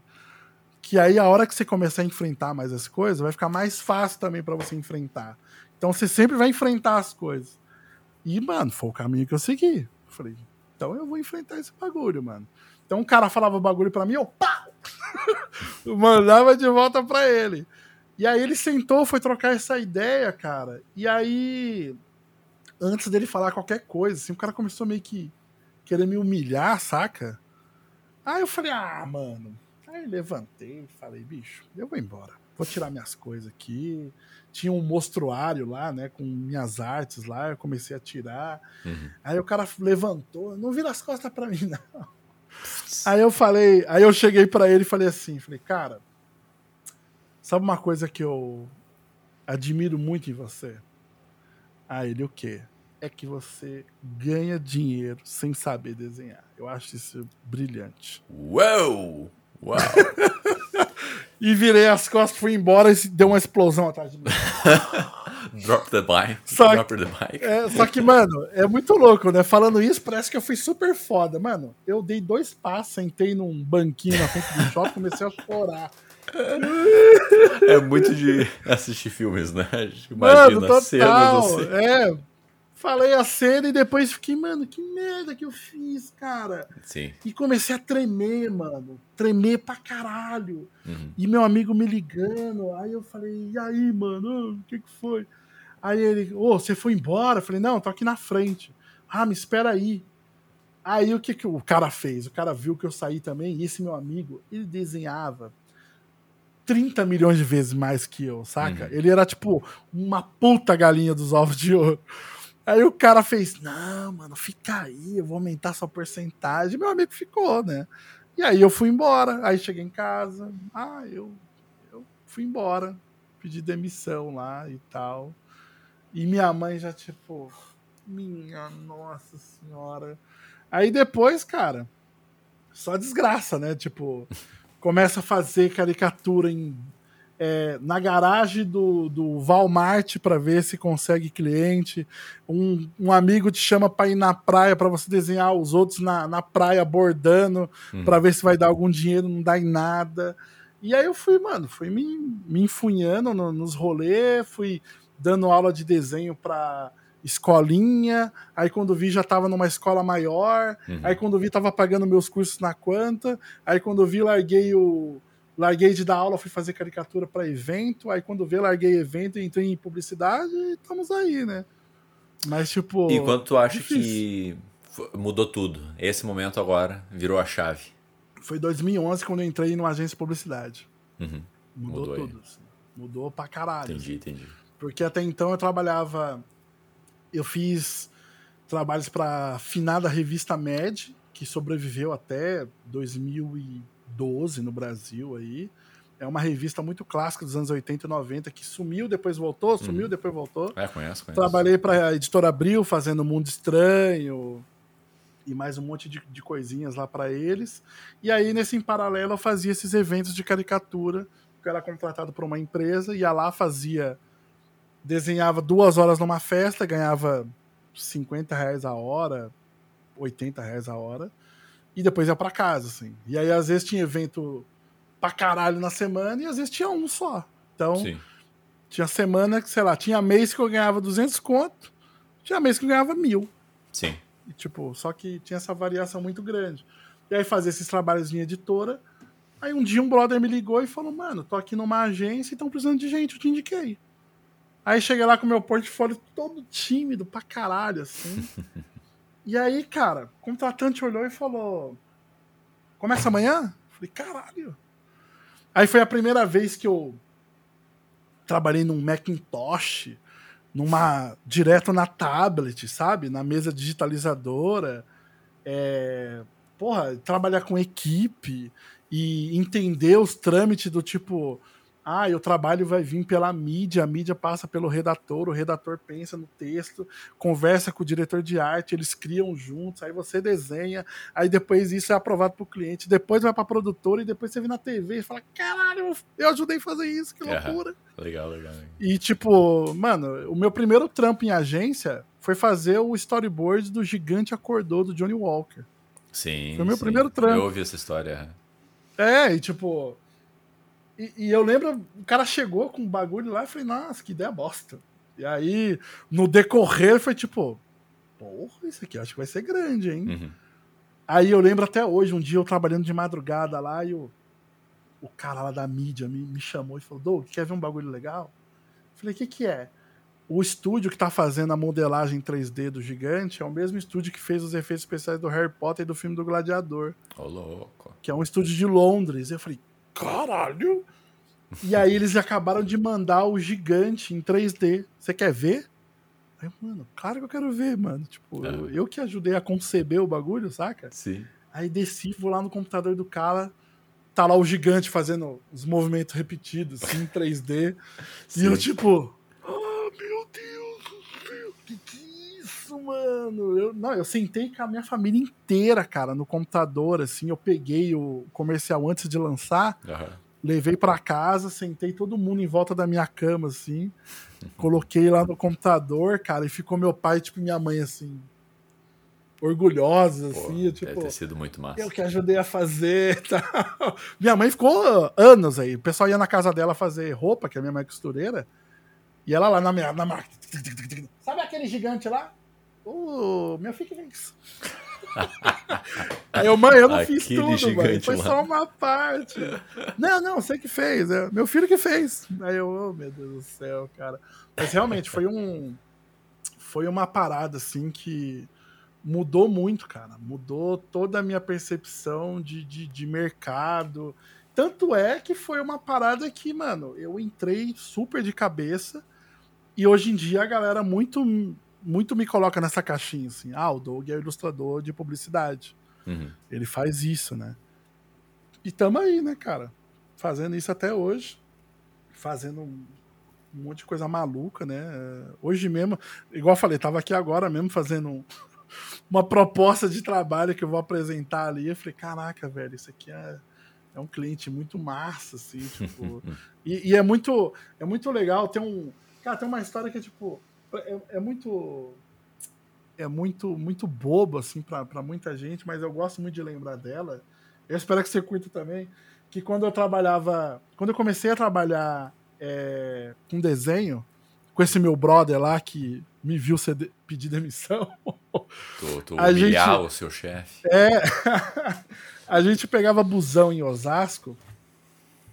que aí a hora que você começar a enfrentar mais as coisas, vai ficar mais fácil também pra você enfrentar. Então, você sempre vai enfrentar as coisas. E, mano, foi o caminho que eu segui. Eu falei, então eu vou enfrentar esse bagulho, mano. Então um cara falava bagulho pra mim, eu pá! Mandava de volta pra ele. E aí ele sentou, foi trocar essa ideia, cara. E aí, antes dele falar qualquer coisa, assim, o cara começou meio que querer me humilhar, saca? Aí eu falei, mano. Aí levantei e falei, bicho, eu vou embora. Vou tirar minhas coisas aqui. Tinha um mostruário lá, né, com minhas artes lá, eu comecei a tirar. Uhum. Aí o cara levantou, não vira as costas pra mim, não. Aí eu falei, aí eu cheguei pra ele e falei assim, falei, cara, sabe uma coisa que eu admiro muito em você? Aí ele, o quê? É que você ganha dinheiro sem saber desenhar. Eu acho isso brilhante. Uou! Uau! E virei as costas, fui embora e deu uma explosão atrás de mim. Drop the bike. Só que, mano, é muito louco, né? Falando isso, parece que eu fui super foda. Mano, eu dei 2 passos, sentei num banquinho na frente do shopping, comecei a chorar. É muito de assistir filmes, né? Imagina, mano, total, assim. Falei a cena e depois fiquei, mano, que merda que eu fiz, cara. Sim. E comecei a tremer, mano. Tremer pra caralho. Uhum. E meu amigo me ligando. Aí eu falei, e aí, mano? O que foi? Aí ele, você foi embora? Eu falei, não, tô aqui na frente. Me espera aí. Aí o que o cara fez? O cara viu que eu saí também. E esse meu amigo, ele desenhava 30 milhões de vezes mais que eu, saca? Uhum. Ele era, tipo, uma puta galinha dos ovos de ouro. Aí o cara fez, não, mano, fica aí, eu vou aumentar sua porcentagem. Meu amigo ficou, né? E aí eu fui embora, aí cheguei em casa, eu fui embora, pedi demissão lá e tal. E minha mãe já, tipo, minha nossa senhora. Aí depois, cara, só desgraça, né? Tipo, começa a fazer caricatura na garagem do Walmart para ver se consegue cliente. Um amigo te chama para ir na praia para você desenhar os outros na praia bordando para ver se vai dar algum dinheiro, não dá em nada. E aí eu fui me enfunhando nos rolês, fui dando aula de desenho para escolinha, aí quando vi já tava numa escola maior, aí quando vi tava pagando meus cursos na Quanta, aí quando vi larguei de dar aula, fui fazer caricatura para evento, aí quando veio, larguei evento e entrei em publicidade e estamos aí, né? Mas, tipo... E quando tu acha que mudou tudo? Esse momento agora virou a chave. Foi 2011 quando eu entrei numa agência de publicidade. Uhum. Mudou tudo. Assim. Mudou pra caralho. Entendi. Porque até então eu trabalhava... Eu fiz trabalhos pra finada revista Mad, que sobreviveu até 2012 no Brasil aí. É uma revista muito clássica dos anos 80 e 90 que sumiu, depois voltou, sumiu, depois voltou. Conheço. Trabalhei para a Editora Abril fazendo Mundo Estranho e mais um monte de coisinhas lá para eles. E aí, nesse em paralelo, eu fazia esses eventos de caricatura, que eu era contratado por uma empresa, ia lá, desenhava 2 horas numa festa, ganhava R$50 a hora, R$80 a hora. E depois ia pra casa, assim. E aí, às vezes, tinha evento pra caralho na semana e, às vezes, tinha um só. Então, Tinha semana que, sei lá, tinha mês que eu ganhava 200 conto, tinha mês que eu ganhava 1.000. Sim. E, tipo, só que tinha essa variação muito grande. E aí fazia esses trabalhos em editora. Aí um dia um brother me ligou e falou, mano, tô aqui numa agência e tão precisando de gente, eu te indiquei. Aí cheguei lá com o meu portfólio todo tímido pra caralho, assim. E aí, cara, o contratante olhou e falou, começa amanhã? Falei, caralho. Aí foi a primeira vez que eu trabalhei num Macintosh, direto na tablet, sabe? Na mesa digitalizadora. Porra, trabalhar com equipe e entender os trâmites do tipo, ah, o trabalho vai vir pela mídia, a mídia passa pelo redator, o redator pensa no texto, conversa com o diretor de arte, eles criam juntos, aí você desenha, aí depois isso é aprovado pro cliente, depois vai pra produtora e depois você vem na TV e fala, caralho, eu ajudei a fazer isso, que loucura. Legal. E tipo, mano, o meu primeiro trampo em agência foi fazer o storyboard do Gigante Acordou, do Johnny Walker. Sim. Foi o meu primeiro trampo. Eu ouvi essa história. E tipo... E eu lembro, o cara chegou com um bagulho lá e falei, nossa, que ideia bosta. E aí, no decorrer, foi tipo, porra, isso aqui acho que vai ser grande, hein? Uhum. Aí eu lembro até hoje, um dia eu trabalhando de madrugada lá e o cara lá da mídia me chamou e falou, Doug, quer ver um bagulho legal? Eu falei, o que é? O estúdio que tá fazendo a modelagem 3D do Gigante é o mesmo estúdio que fez os efeitos especiais do Harry Potter e do filme do Gladiador. Ô, louco. Que é um estúdio de Londres. Eu falei, caralho! E aí eles acabaram de mandar o Gigante em 3D. Você quer ver? Aí, mano, claro que eu quero ver, mano. Tipo, eu que ajudei a conceber o bagulho, saca? Sim. Aí desci, vou lá no computador do cara... Tá lá o Gigante fazendo os movimentos repetidos, assim, em 3D. Sim. E eu, tipo... Que isso, mano? Eu sentei com a minha família inteira, cara, no computador, assim, eu peguei o comercial antes de lançar, levei pra casa, sentei todo mundo em volta da minha cama, assim, coloquei lá no computador, cara, e ficou meu pai, tipo, minha mãe, assim, orgulhosa, assim, tipo... Deve ter sido muito massa. Eu que ajudei a fazer, tal. Minha mãe ficou anos aí, o pessoal ia na casa dela fazer roupa, que a minha mãe é costureira, e ela lá na marca. Sabe aquele gigante lá? Meu filho que vem isso. Aí eu, mãe, eu não fiz tudo, mano. Foi só uma parte. Não, você que fez. É meu filho que fez. Aí eu, meu Deus do céu, cara. Mas realmente foi uma parada, assim, que mudou muito, cara. Mudou toda a minha percepção de mercado. Tanto é que foi uma parada que, mano, eu entrei super de cabeça. E hoje em dia a galera muito, muito me coloca nessa caixinha, assim. Ah, o Doug é ilustrador de publicidade. Uhum. Ele faz isso, né? E tamo aí, né, cara? Fazendo isso até hoje. Fazendo um monte de coisa maluca, né? Hoje mesmo, igual eu falei, tava aqui agora mesmo fazendo uma proposta de trabalho que eu vou apresentar ali. Eu falei, caraca, velho, isso aqui é um cliente muito massa, assim, tipo... e é muito legal ter um... Cara, tem uma história que é, tipo, muito bobo, assim, pra muita gente, mas eu gosto muito de lembrar dela. Eu espero que você curta também, que quando eu comecei a trabalhar com desenho, com esse meu brother lá que me viu pedir demissão. Tô humilhar o seu chefe. A gente pegava busão em Osasco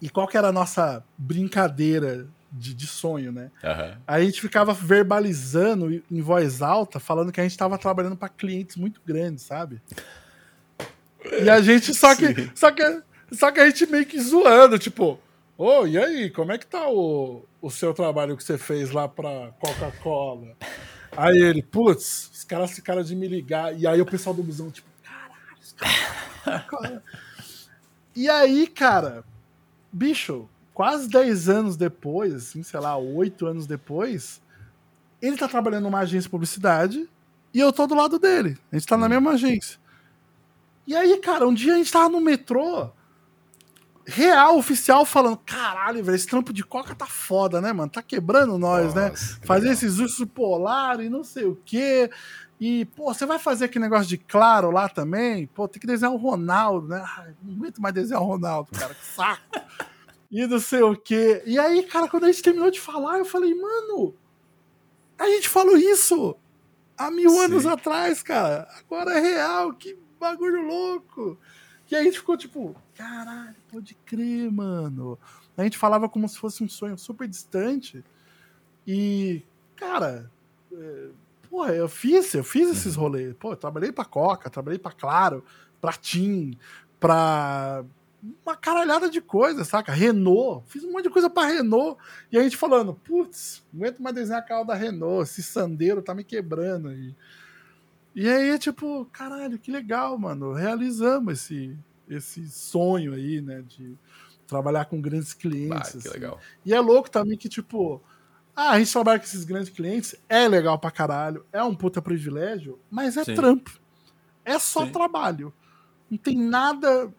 e qual que era a nossa brincadeira de sonho, né? Uhum. A gente ficava verbalizando em voz alta, falando que a gente tava trabalhando para clientes muito grandes, sabe? E a gente só que a gente meio que zoando, tipo, e aí, como é que tá o seu trabalho que você fez lá pra Coca-Cola? Aí ele, putz, os caras ficaram de me ligar. E aí o pessoal do busão, tipo, caralho, os caras... E aí, cara, bicho, quase 10 anos depois, assim, sei lá, 8 anos depois, ele tá trabalhando numa agência de publicidade e eu tô do lado dele. A gente tá na mesma agência. E aí, cara, um dia a gente tava no metrô, real, oficial, falando, caralho, velho, esse trampo de Coca tá foda, né, mano? Tá quebrando nós, né? Fazer esses ursos polares e não sei o quê. E, pô, você vai fazer aquele negócio de Claro lá também? Pô, tem que desenhar o Ronaldo, né? Ai, não aguento mais desenhar o Ronaldo, cara, que saco. e não sei o quê. E aí, cara, quando a gente terminou de falar, eu falei, mano, a gente falou isso há 1000 anos atrás, cara. Agora é real, que bagulho louco. E aí a gente ficou tipo, caralho, pode crer, mano. A gente falava como se fosse um sonho super distante. E, cara, porra, eu fiz esses rolês. Pô, eu trabalhei pra Coca, trabalhei pra Claro, pra TIM, pra uma caralhada de coisa, saca? Renault, fiz um monte de coisa pra Renault. E a gente falando, putz, não aguento mais desenhar a carro da Renault, esse sandeiro tá me quebrando. E aí é tipo, caralho, que legal, mano. Realizamos esse sonho aí, né, de trabalhar com grandes clientes. Ah, que legal. Assim. E é louco também que, tipo, a gente trabalha com esses grandes clientes, é legal pra caralho, é um puta privilégio, mas é trampo. É só trabalho. Não tem nada,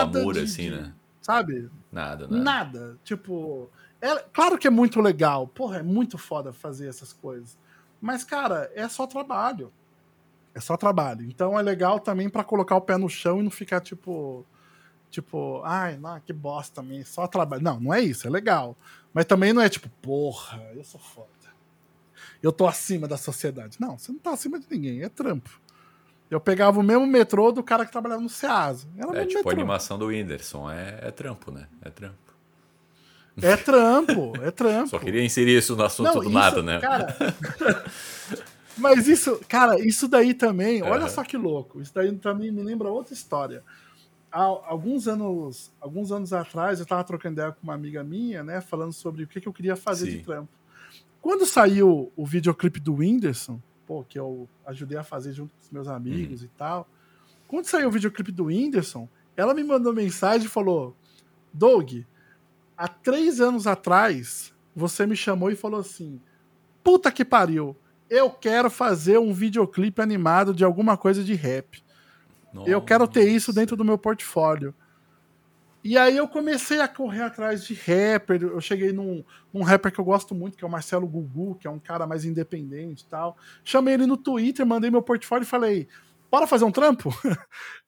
amor, de, assim, né? Sabe? Nada. Tipo, claro que é muito legal, porra, é muito foda fazer essas coisas. Mas, cara, é só trabalho. Então é legal também pra colocar o pé no chão e não ficar tipo, ai, não, que bosta também, só trabalho. Não é isso, é legal. Mas também não é tipo, porra, eu sou foda. Eu tô acima da sociedade. Não, você não tá acima de ninguém, é trampo. Eu pegava o mesmo metrô do cara que trabalhava no Ceasa. É tipo metrô. A animação do Whindersson, é trampo, né? É trampo. Só queria inserir isso no assunto nada, né? Cara... Mas isso, cara, isso daí também, olha só que louco, isso daí também me lembra outra história. Há alguns anos atrás, eu tava trocando ideia com uma amiga minha, né, falando sobre o que eu queria fazer de trampo. Quando saiu o videoclipe do Whindersson, pô, que eu ajudei a fazer junto com os meus amigos e tal, quando saiu o videoclipe do Whindersson, ela me mandou mensagem e falou, Doug, há 3 anos atrás, você me chamou e falou assim, puta que pariu, eu quero fazer um videoclipe animado de alguma coisa de rap. Nossa. Eu quero ter isso dentro do meu portfólio. E aí eu comecei a correr atrás de rapper. Eu cheguei num rapper que eu gosto muito, que é o Marcelo Gugu, que é um cara mais independente e tal. Chamei ele no Twitter, mandei meu portfólio e falei, bora fazer um trampo?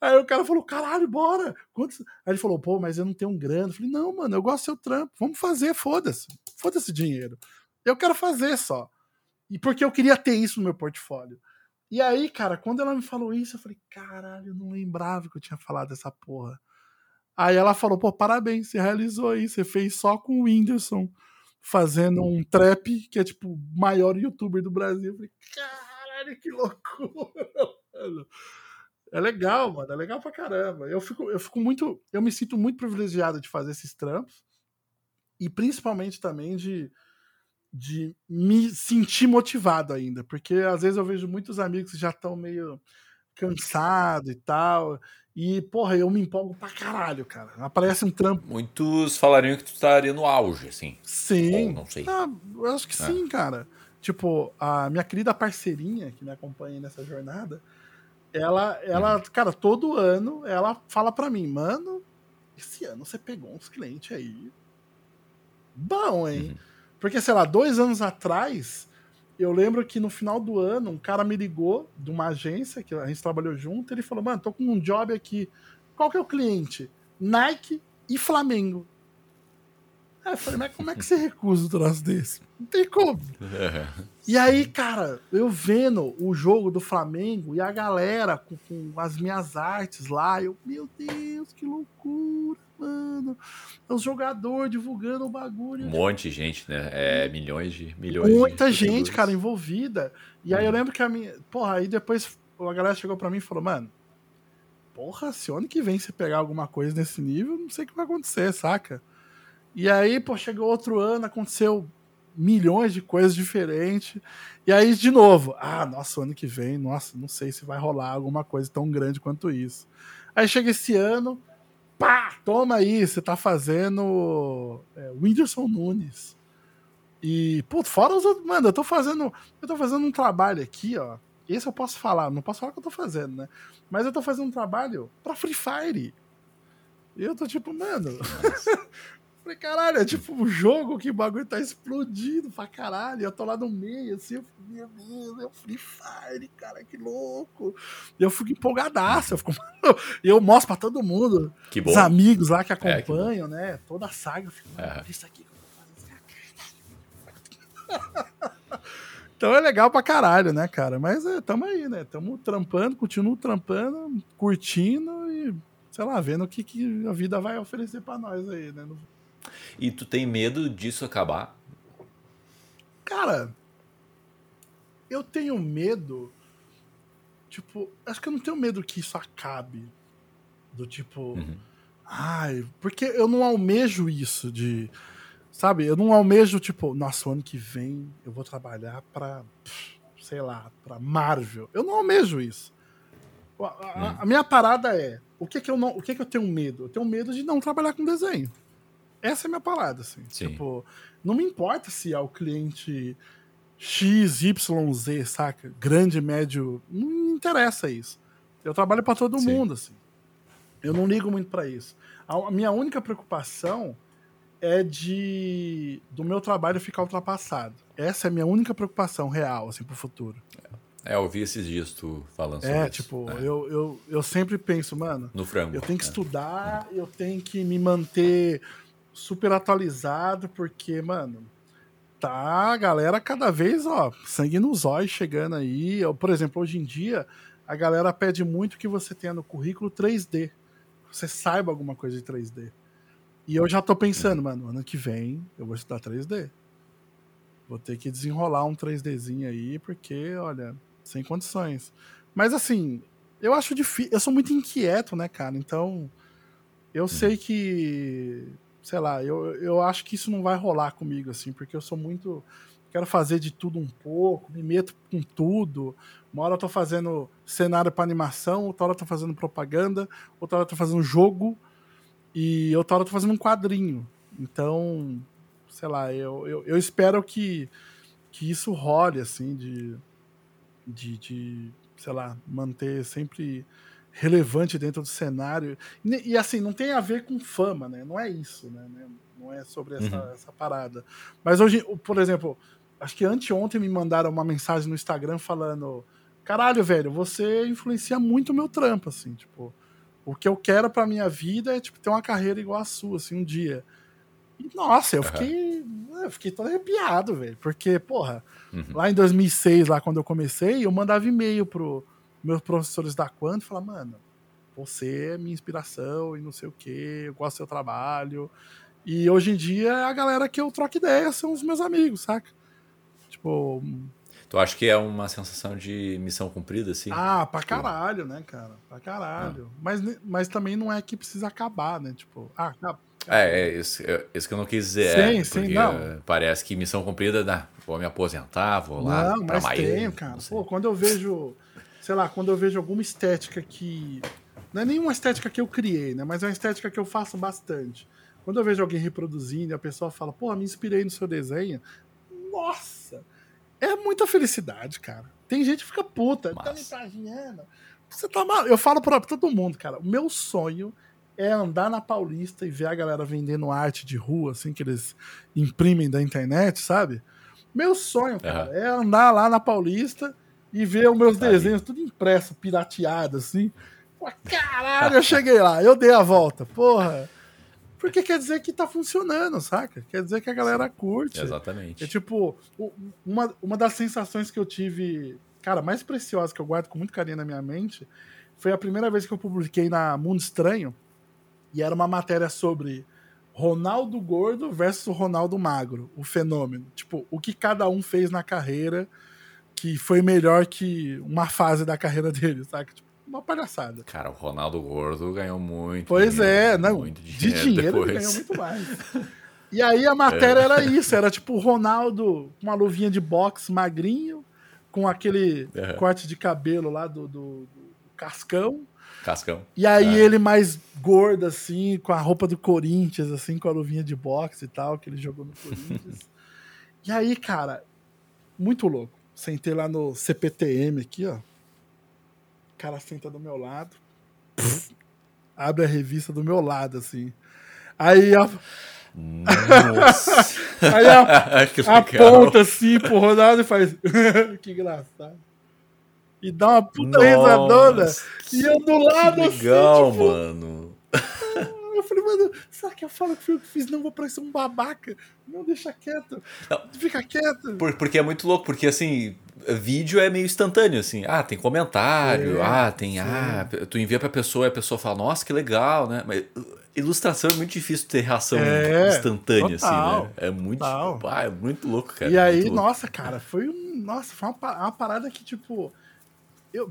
Aí o cara falou, caralho, bora! Aí ele falou, pô, mas eu não tenho um grana. Eu falei, não, mano, eu gosto do seu trampo. Vamos fazer, foda-se. Foda-se dinheiro. Eu quero fazer só. E porque eu queria ter isso no meu portfólio. E aí, cara, quando ela me falou isso, eu falei, caralho, eu não lembrava que eu tinha falado dessa porra. Aí ela falou, pô, parabéns, você realizou aí, você fez só com o Whindersson, fazendo um trap, que é tipo o maior youtuber do Brasil. Eu falei, caralho, que loucura, mano. É legal, mano, é legal pra caramba. Eu me sinto muito privilegiado de fazer esses trampos, e principalmente também de me sentir motivado ainda, porque às vezes eu vejo muitos amigos que já estão meio cansados e tal, e porra, eu me empolgo pra caralho, cara, aparece um trampo. Muitos falariam que tu estaria no auge, assim. Sim. Ou não sei. Ah, eu acho que sim, cara. Tipo, a minha querida parceirinha que me acompanha nessa jornada, ela cara, todo ano ela fala pra mim, mano, esse ano você pegou uns clientes aí bom, hein? Porque, sei lá, 2 anos atrás, eu lembro que no final do ano, um cara me ligou de uma agência, que a gente trabalhou junto, ele falou, mano, tô com um job aqui. Qual que é o cliente? Nike e Flamengo. Aí eu falei, mas como é que você recusa um troço desse? Não tem como. E aí, cara, eu vendo o jogo do Flamengo e a galera com as minhas artes lá, eu, meu Deus, que loucura, mano. É os jogadores divulgando o bagulho. Um monte de gente, né? Milhões. Muita gente, cara, envolvida. E aí eu lembro que a minha... Porra, aí depois a galera chegou pra mim e falou, mano, porra, se ano que vem você pegar alguma coisa nesse nível, não sei o que vai acontecer, saca? E aí, pô, chegou outro ano, aconteceu milhões de coisas diferentes. E aí, de novo, nossa, ano que vem, nossa, não sei se vai rolar alguma coisa tão grande quanto isso. Aí chega esse ano, pá, toma aí, você tá fazendo Whindersson Nunes. E, pô, fora os outros, mano, eu tô fazendo um trabalho aqui, ó. Esse eu posso falar, não posso falar o que eu tô fazendo, né? Mas eu tô fazendo um trabalho pra Free Fire. E eu tô tipo, mano... Falei, caralho, é tipo um jogo que o bagulho tá explodindo pra caralho. Eu tô lá no meio, assim, eu fico, meu Deus, é o Free Fire, cara, que louco. E eu fico empolgadaço, eu fico, mano, eu mostro pra todo mundo, que bom. Os amigos lá que acompanham, que né, toda a saga, eu fico, olha isso aqui que eu vou fazer. Então é legal pra caralho, né, cara? Mas é, tamo aí, né? Tamo trampando, continuo trampando, curtindo e, sei lá, vendo o que, que a vida vai oferecer pra nós aí, né? E tu tem medo disso acabar? Cara, eu tenho medo, tipo, acho que eu não tenho medo que isso acabe, do tipo, ai, porque eu não almejo isso de, sabe, eu não almejo, tipo, nossa, o ano que vem eu vou trabalhar pra, sei lá, pra Marvel, eu não almejo isso. A minha parada é, o que eu tenho medo? Eu tenho medo de não trabalhar com desenho. Essa é a minha parada, assim. Sim. Tipo, não me importa se é o cliente X, Y, Z, saca? Grande, médio, não me interessa isso. Eu trabalho pra todo mundo, assim. Eu não ligo muito pra isso. A minha única preocupação é do meu trabalho ficar ultrapassado. Essa é a minha única preocupação real, assim, pro futuro. É, eu ouvi esses dias tu falando sobre isso. Tipo, eu sempre penso, mano... No frango. Eu tenho que estudar, eu tenho que me manter... super atualizado, porque, mano, tá a galera cada vez, ó, sangue nos olhos chegando aí. Eu, por exemplo, hoje em dia, a galera pede muito que você tenha no currículo 3D. Você saiba alguma coisa de 3D. E eu já tô pensando, mano, ano que vem eu vou estudar 3D. Vou ter que desenrolar um 3Dzinho aí, porque, olha, sem condições. Mas, assim, eu acho difícil. Eu sou muito inquieto, né, cara? Então, eu sei que... sei lá, eu acho que isso não vai rolar comigo, assim, porque eu sou muito... Quero fazer de tudo um pouco, me meto com tudo. Uma hora eu tô fazendo cenário pra animação, outra hora eu tô fazendo propaganda, outra hora eu tô fazendo jogo, e outra hora eu tô fazendo um quadrinho. Então, sei lá, eu espero que isso role, assim, de sei lá, manter sempre... relevante dentro do cenário. E assim, não tem a ver com fama, né? Não é isso, né? Não é sobre essa parada. Mas hoje, por exemplo, acho que anteontem me mandaram uma mensagem no Instagram falando: caralho, velho, você influencia muito o meu trampo, assim, tipo, o que eu quero pra minha vida é, tipo, ter uma carreira igual a sua, assim, um dia. E, nossa, eu fiquei todo arrepiado, velho, porque, porra, lá em 2006, lá quando eu comecei, eu mandava e-mail pro meus professores da Quanta, falam, mano, você é minha inspiração e não sei o quê, eu gosto do seu trabalho. E hoje em dia, a galera que eu troco ideia são os meus amigos, saca? Tipo... Tu acha que é uma sensação de missão cumprida, assim? Ah, pra caralho, né, cara? Pra caralho. Ah. Mas também não é que precisa acabar, né? Tipo, acaba. Isso que eu não quis dizer. Sim, não. Parece que missão cumprida, né? Vou me aposentar, vou lá pra Miami. Não, mas tem, cara. Pô, quando eu vejo... sei lá, quando eu vejo alguma estética que... não é nenhuma estética que eu criei, né? Mas é uma estética que eu faço bastante. Quando eu vejo alguém reproduzindo e a pessoa fala, pô, me inspirei no seu desenho. Nossa! É muita felicidade, cara. Tem gente que fica puta. Tá me imaginando. Você tá mal... Eu falo pra todo mundo, cara. O meu sonho é andar na Paulista e ver a galera vendendo arte de rua, assim, que eles imprimem da internet, sabe? Meu sonho, cara, é andar lá na Paulista... e ver os meus desenhos tudo impresso, pirateado, assim. Pô, caralho, eu cheguei lá, eu dei a volta, porra. Porque quer dizer que tá funcionando, saca? Quer dizer que a galera curte. Exatamente. É tipo, uma das sensações que eu tive, cara, mais preciosa, que eu guardo com muito carinho na minha mente, foi a primeira vez que eu publiquei na Mundo Estranho, e era uma matéria sobre Ronaldo Gordo versus Ronaldo Magro, o fenômeno. Tipo, o que cada um fez na carreira, que foi melhor que uma fase da carreira dele, saca? Tipo, uma palhaçada. Cara, o Ronaldo Gordo ganhou muito. Pois dinheiro, é, não, muito dinheiro de dinheiro depois. Ele ganhou muito mais. E aí a matéria era isso, era tipo o Ronaldo com uma luvinha de boxe magrinho, com aquele corte de cabelo lá do Cascão. Cascão. E aí ele mais gordo, assim, com a roupa do Corinthians, assim, com a luvinha de boxe e tal, que ele jogou no Corinthians. E aí, cara, muito louco. Sentei lá no CPTM aqui, ó. O cara senta do meu lado. Abre a revista do meu lado, assim. Aí, ó. Nossa. Aí aponta assim pro Ronaldo e faz que engraçado. E dá uma puta risadona. E eu do lado assim, legal, tipo... mano. Eu falei, mano, será que eu falo que foi eu que fiz? Não, vou parecer um babaca. Não, deixa quieto. Não. Fica quieto. Porque é muito louco, porque assim, vídeo é meio instantâneo, assim. Ah, tem comentário, tu envia pra pessoa e a pessoa fala, nossa, que legal, né? Mas ilustração é muito difícil ter reação instantânea, total, assim, né? É muito, é muito louco, cara. E aí, nossa, cara, foi uma parada que, tipo... Eu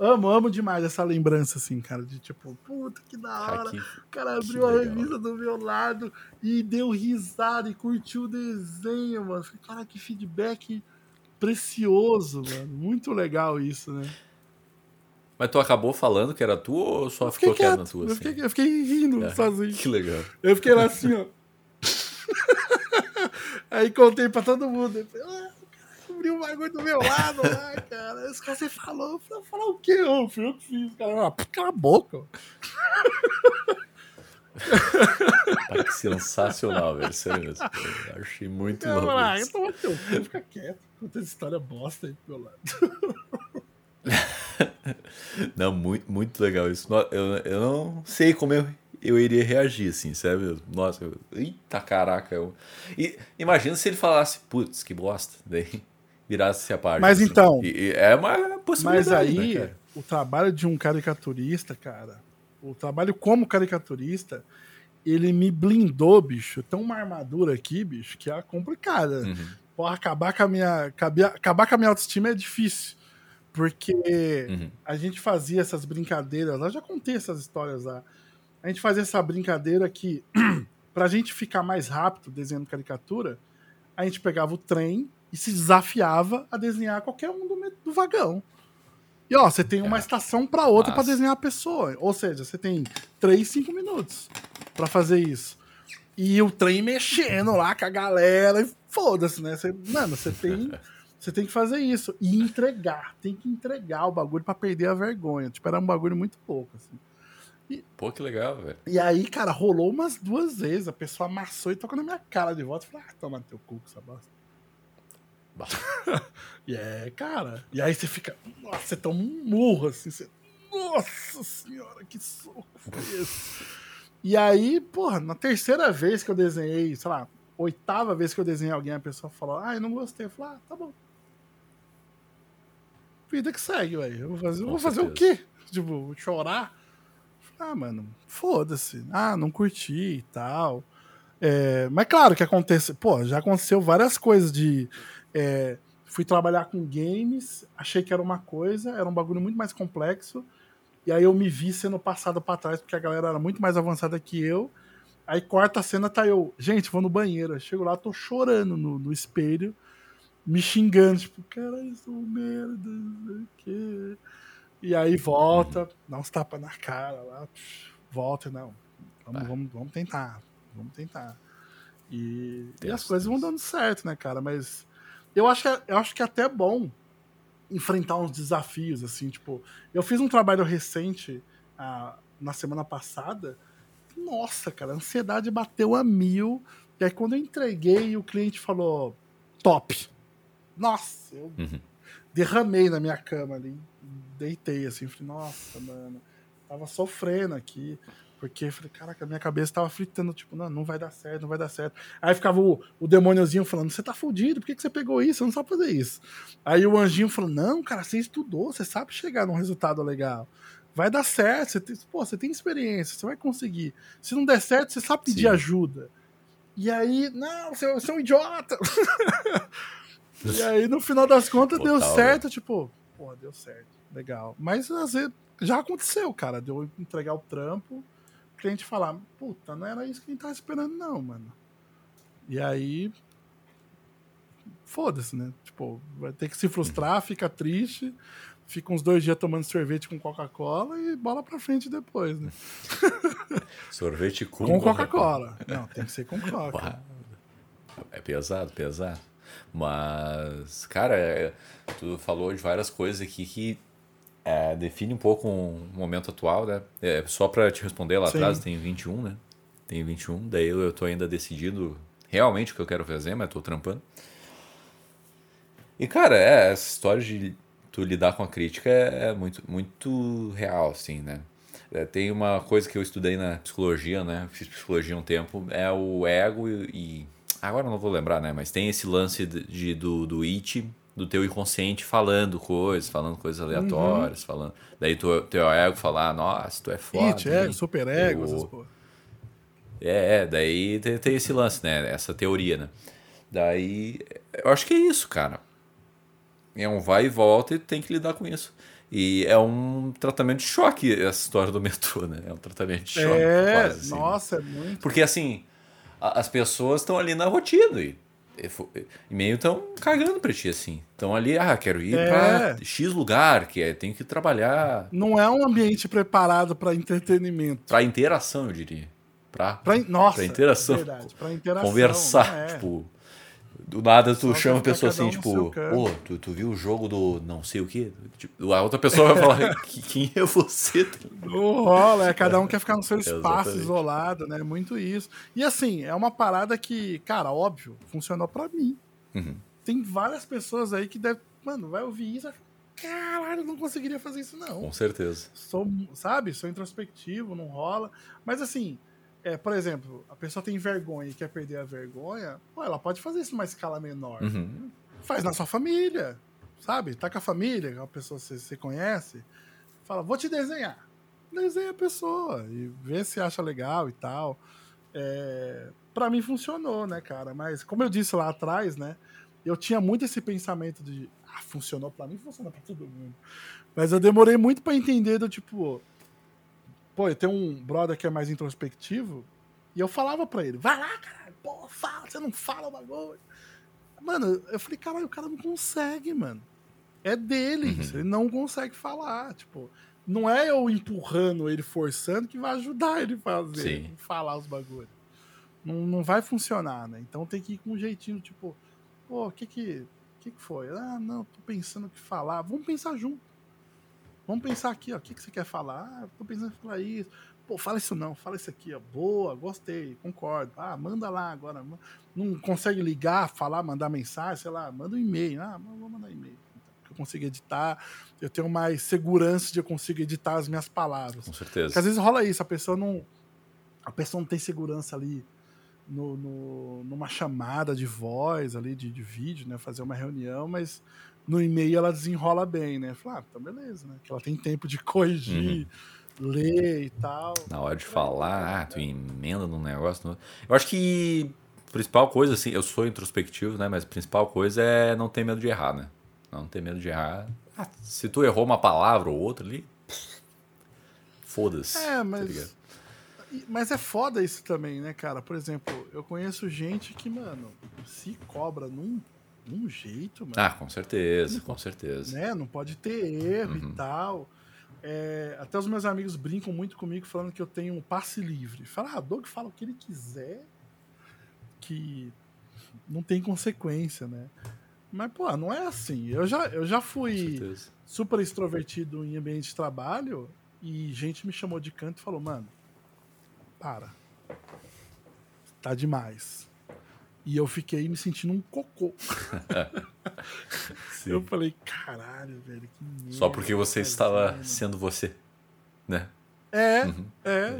amo demais essa lembrança, assim, cara, de tipo, puta, que da hora, o cara abriu a revista do meu lado e deu risada e curtiu o desenho, mano. Cara, que feedback precioso, mano. Muito legal isso, né? Mas tu acabou falando que era tua ou só ficou quieto na tua? Assim? Eu fiquei rindo sozinho. Que legal. Eu fiquei lá assim, ó. Aí contei pra todo mundo, eu falei, abriu um bagulho do meu lado lá, cara. Esse cara, você falou. Eu falei, o quê? Eu fui eu que fiz, cara. Cala a boca. Tá, que sensacional, velho. Sério mesmo. Eu achei muito louco. Eu tô no teu cu, fica quieto. Conta essa história bosta aí pro meu lado. Não, muito, muito legal isso. Eu não sei como eu iria reagir, assim, sabe? Nossa, eita, caraca. E imagina se ele falasse, putz, que bosta. Daí virasse a página. Mas assim, então... é uma possibilidade, mas aí, né, cara? O trabalho de um caricaturista, cara, o trabalho como caricaturista, ele me blindou, bicho. Tem uma armadura aqui, bicho, que é complicada. Uhum. Porra, acabar com a minha autoestima é difícil. Porque a gente fazia essas brincadeiras, eu já contei essas histórias lá. A gente fazia essa brincadeira que, pra gente ficar mais rápido desenhando caricatura, a gente pegava o trem e se desafiava a desenhar qualquer um do vagão. E ó, você tem uma estação pra outra pra desenhar a pessoa. Ou seja, você tem 3, 5 minutos pra fazer isso. E o trem mexendo lá com a galera e foda-se, né? Você tem que fazer isso e entregar. Tem que entregar o bagulho pra perder a vergonha. Tipo, era um bagulho muito pouco, assim. E, pô, que legal, velho. E aí, cara, rolou umas 2 vezes. A pessoa amassou e tocou na minha cara de volta. Eu falei, toma teu cu com essa bosta. E é, cara. E aí você fica... Nossa, você toma um murro, assim. Você, nossa senhora, que soco foi esse? E aí, porra, na 3ª vez que eu desenhei, sei lá, 8ª vez que eu desenhei alguém, a pessoa falou, eu não gostei. Eu falei, tá bom. Vida que segue, velho. Eu vou fazer o quê? Tipo, chorar? Mano, foda-se. Não curti e tal. Mas claro que acontece... Pô, já aconteceu várias coisas de... fui trabalhar com games, achei que era uma coisa, era um bagulho muito mais complexo, e aí eu me vi sendo passado pra trás, porque a galera era muito mais avançada que eu. Aí corta a cena, tá eu... Gente, vou no banheiro. Eu chego lá, tô chorando no espelho, me xingando, tipo, caralho, sou merda, não sei o quê. E aí volta, dá uns tapas na cara lá, volta, não. Vamos tentar. E as coisas vão dando certo, né, cara? Mas eu acho que é até bom enfrentar uns desafios, assim, tipo, eu fiz um trabalho recente na semana passada, nossa, cara, a ansiedade bateu a 1000, e aí quando eu entreguei, o cliente falou, top. Nossa, eu derramei na minha cama ali, deitei assim, falei, nossa, mano, tava sofrendo aqui, porque falei, caraca, minha cabeça tava fritando, tipo, não vai dar certo. Aí ficava o demôniozinho falando, você tá fudido, por que você pegou isso? Você não sabe fazer isso. Aí o anjinho falou, não, cara, você estudou, você sabe chegar num resultado legal, vai dar certo, você tem experiência, você vai conseguir. Se não der certo, você sabe pedir ajuda. E aí, não, você é um idiota. E aí, no final das contas, deu certo, né? Tipo, pô, deu certo, legal. Mas, às vezes, já aconteceu, cara, de eu entregar o trampo, o cliente falar, puta, não era isso que a gente tava esperando, não, mano. E aí, foda-se, né? Tipo, vai ter que se frustrar, fica triste, fica uns 2 dias tomando sorvete com Coca-Cola e bola pra frente depois, né? Sorvete com Coca-Cola. Não, tem que ser com Coca. É pesado. Mas, cara, tu falou de várias coisas aqui que define um pouco o momento atual, né? Só pra te responder lá atrás, tem 21, né? tenho 21, daí eu tô ainda decidindo realmente o que eu quero fazer, mas tô trampando. E, cara, essa história de tu lidar com a crítica é muito, muito real, assim, né? Tem uma coisa que eu estudei na psicologia, né? Fiz psicologia um tempo, é o ego e... Agora não vou lembrar, né? Mas tem esse lance do it, do teu inconsciente falando coisas aleatórias, falando... Daí teu ego falar, nossa, tu é foda. It, ego, super ego, essas porra. Daí tem esse lance, né? Essa teoria, né? Daí, eu acho que é isso, cara. É um vai e volta e tem que lidar com isso. E é um tratamento de choque essa história do metrô, né? É um tratamento de choque. É, quase, assim, nossa, né? É muito. Porque, assim, as pessoas estão ali na rotina e meio estão cagando pra ti, assim. Estão ali, quero ir pra X lugar, que tenho que trabalhar. Não é um ambiente preparado pra entretenimento. Pra interação, eu diria. Nossa, pra interação. É verdade, pra interação. Conversar, tipo... Do nada tu só chama a pessoa assim, tipo, tu viu o jogo do não sei o quê? Tipo, a outra pessoa vai falar, quem é você? Não rola, cada um quer ficar no seu espaço isolado, né? Muito isso. E assim, é uma parada que, cara, óbvio, funcionou pra mim. Uhum. Tem várias pessoas aí que devem, mano, vai ouvir isso, caralho, não conseguiria fazer isso não. Com certeza. Sou introspectivo, não rola. Mas assim... por exemplo, a pessoa tem vergonha e quer perder a vergonha, ela pode fazer isso numa escala menor. Uhum. Faz na sua família, sabe? Tá com a família, uma pessoa que você conhece, fala, vou te desenhar. Desenha a pessoa e vê se acha legal e tal. Pra mim funcionou, né, cara? Mas como eu disse lá atrás, né, eu tinha muito esse pensamento de, funcionou pra mim, funciona pra todo mundo. Mas eu demorei muito pra entender do tipo... eu tenho um brother que é mais introspectivo e eu falava pra ele, vai lá, caralho, fala, você não fala o bagulho. Mano, eu falei, caralho, o cara não consegue, mano. É dele isso, ele não consegue falar, tipo, não é eu empurrando ele, forçando, que vai ajudar ele a fazer, falar os bagulhos. Não vai funcionar, né? Então tem que ir com um jeitinho, tipo, o que foi? Tô pensando o que falar, vamos pensar junto. Vamos pensar aqui, o que você quer falar? Tô pensando em falar isso. Fala isso não, fala isso aqui, boa, gostei, concordo. Manda lá agora. Não consegue ligar, falar, mandar mensagem, sei lá, manda um e-mail. Vou mandar e-mail. Porque eu consigo editar, eu tenho mais segurança de eu conseguir editar as minhas palavras. Com certeza. Porque às vezes rola isso, a pessoa não tem segurança ali numa chamada de voz, ali de vídeo, né? Fazer uma reunião, mas... no e-mail ela desenrola bem, né? Fala, então beleza, né? Que ela tem tempo de corrigir, ler e tal. Na hora de falar, tu emenda num negócio. Eu acho que a principal coisa, assim, eu sou introspectivo, né? Mas a principal coisa é não ter medo de errar, né? Não ter medo de errar. Se tu errou uma palavra ou outra ali, foda-se. Mas é foda isso também, né, cara? Por exemplo, eu conheço gente que, mano, se cobra de um jeito, mano. Com certeza, com certeza. Né? Não pode ter erro e tal. Até os meus amigos brincam muito comigo falando que eu tenho um passe livre. Fala, Doug fala o que ele quiser, que não tem consequência, né? Mas, não é assim. Eu já fui super extrovertido em ambiente de trabalho e gente me chamou de canto e falou, mano, para. Tá demais. E eu fiquei me sentindo um cocô. Eu falei, caralho, velho, que merda. Só porque você estava sendo você, né?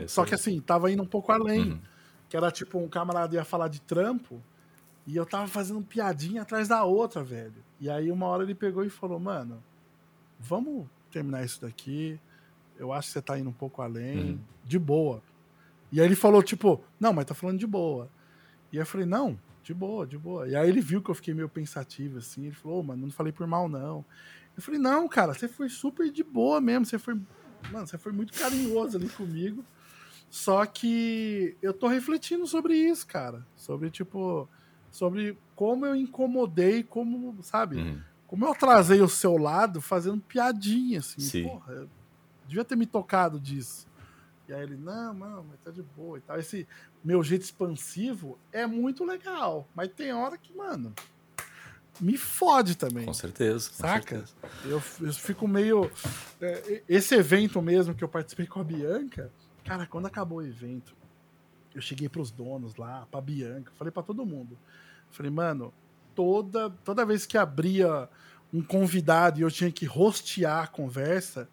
Só que assim, tava indo um pouco além. Que era tipo, um camarada ia falar de trampo e eu tava fazendo piadinha atrás da outra, velho. E aí uma hora ele pegou e falou, mano, vamos terminar isso daqui. Eu acho que você tá indo um pouco além. De boa. E aí ele falou, tipo, não, mas tá falando de boa. E aí eu falei, não, de boa, de boa. E aí ele viu que eu fiquei meio pensativo, assim. Ele falou, mano, não falei por mal, não. Eu falei, não, cara, você foi super de boa mesmo. Você foi muito carinhoso ali comigo. Só que eu tô refletindo sobre isso, cara. Sobre como eu incomodei, como, sabe? Como eu atrasei o seu lado fazendo piadinha, assim. Sim. Porra, eu devia ter me tocado disso. E aí ele, não, mas tá de boa e tal. Esse meu jeito expansivo é muito legal, mas tem hora que, mano, me fode também. Com certeza, com saca? Certeza. Eu fico meio... Esse evento mesmo que eu participei com a Bianca, cara, quando acabou o evento, Eu cheguei pros donos lá, pra Bianca, falei pra todo mundo. Falei, mano, toda vez que abria um convidado e eu tinha que hostear a conversa,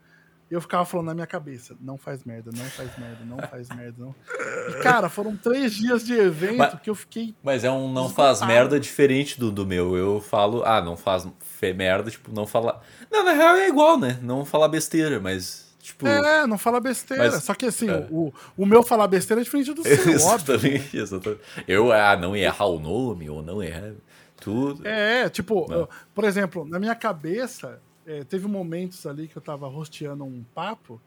eu ficava falando na minha cabeça, não faz merda, não faz merda, não faz merda. Não. E, cara, foram 3 dias de evento que eu fiquei... Mas é um não desgastado. Faz merda diferente do meu. Eu falo, não faz merda, tipo, não falar... Não, na real é igual, né? Não falar besteira, mas... Tipo, não fala besteira. Mas, só que assim, o meu falar besteira é diferente do seu, exatamente, óbvio. Exatamente. Eu, não errar o nome, ou não errar tudo. Tipo, eu, por exemplo, na minha cabeça, teve momentos ali que eu tava hosteando um papo,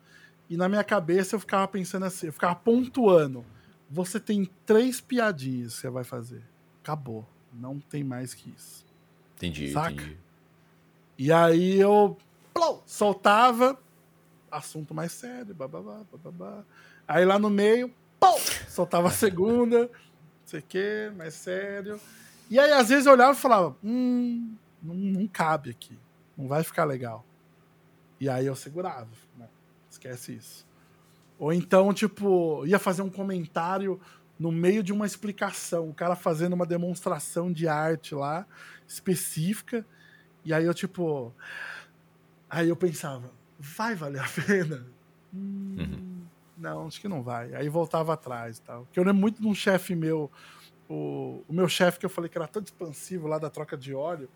e na minha cabeça eu ficava pensando assim, eu ficava pontuando. Você tem 3 piadinhas que você vai fazer. Acabou. Não tem mais que isso. Entendi, saca? Entendi. E aí eu soltava... assunto mais sério, bababá, bababá. Aí lá no meio, soltava a segunda, não sei o que, mais sério. E aí às vezes eu olhava e falava, não cabe aqui, não vai ficar legal. E aí eu segurava, né? Esquece isso. Ou então, tipo, ia fazer um comentário no meio de uma explicação, o cara fazendo uma demonstração de arte lá, específica, e aí eu, tipo, aí eu pensava, vai valer a pena? Não, acho que não vai. Aí voltava atrás e tal. Porque eu lembro muito de um chefe meu, o meu chefe que eu falei que era todo expansivo lá da troca de óleo,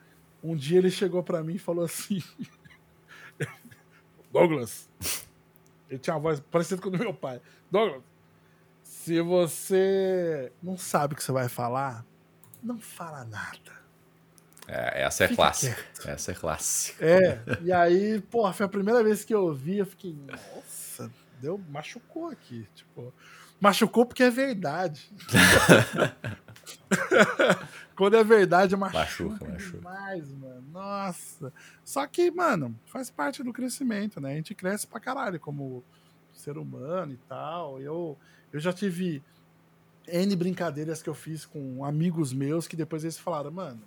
um dia ele chegou pra mim e falou assim, Douglas, ele tinha uma voz parecida com a do meu pai, Douglas, se você não sabe o que você vai falar, não fala nada. Essa é fica clássica. Quieto. Essa é clássica. E aí, porra, foi a primeira vez que eu ouvi, eu fiquei, nossa, machucou aqui. Tipo, machucou porque é verdade. Quando é verdade, machuca demais, mano. Nossa. Só que, mano, faz parte do crescimento, né? A gente cresce pra caralho como ser humano e tal. Eu já tive N brincadeiras que eu fiz com amigos meus que depois eles falaram, mano,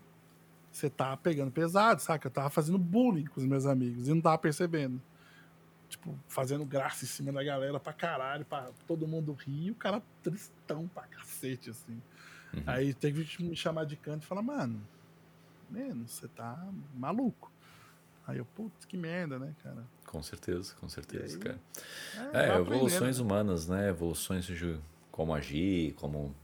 você tá pegando pesado, saca? Eu tava fazendo bullying com os meus amigos e não tava percebendo. Tipo, fazendo graça em cima da galera pra caralho, pra todo mundo rir, o cara tristão pra cacete, assim. Aí teve que me chamar de canto e falar, mano, você tá maluco. Aí eu, putz, que merda, né, cara? Com certeza, aí, cara. Evoluções humanas, né? Evoluções de como agir, como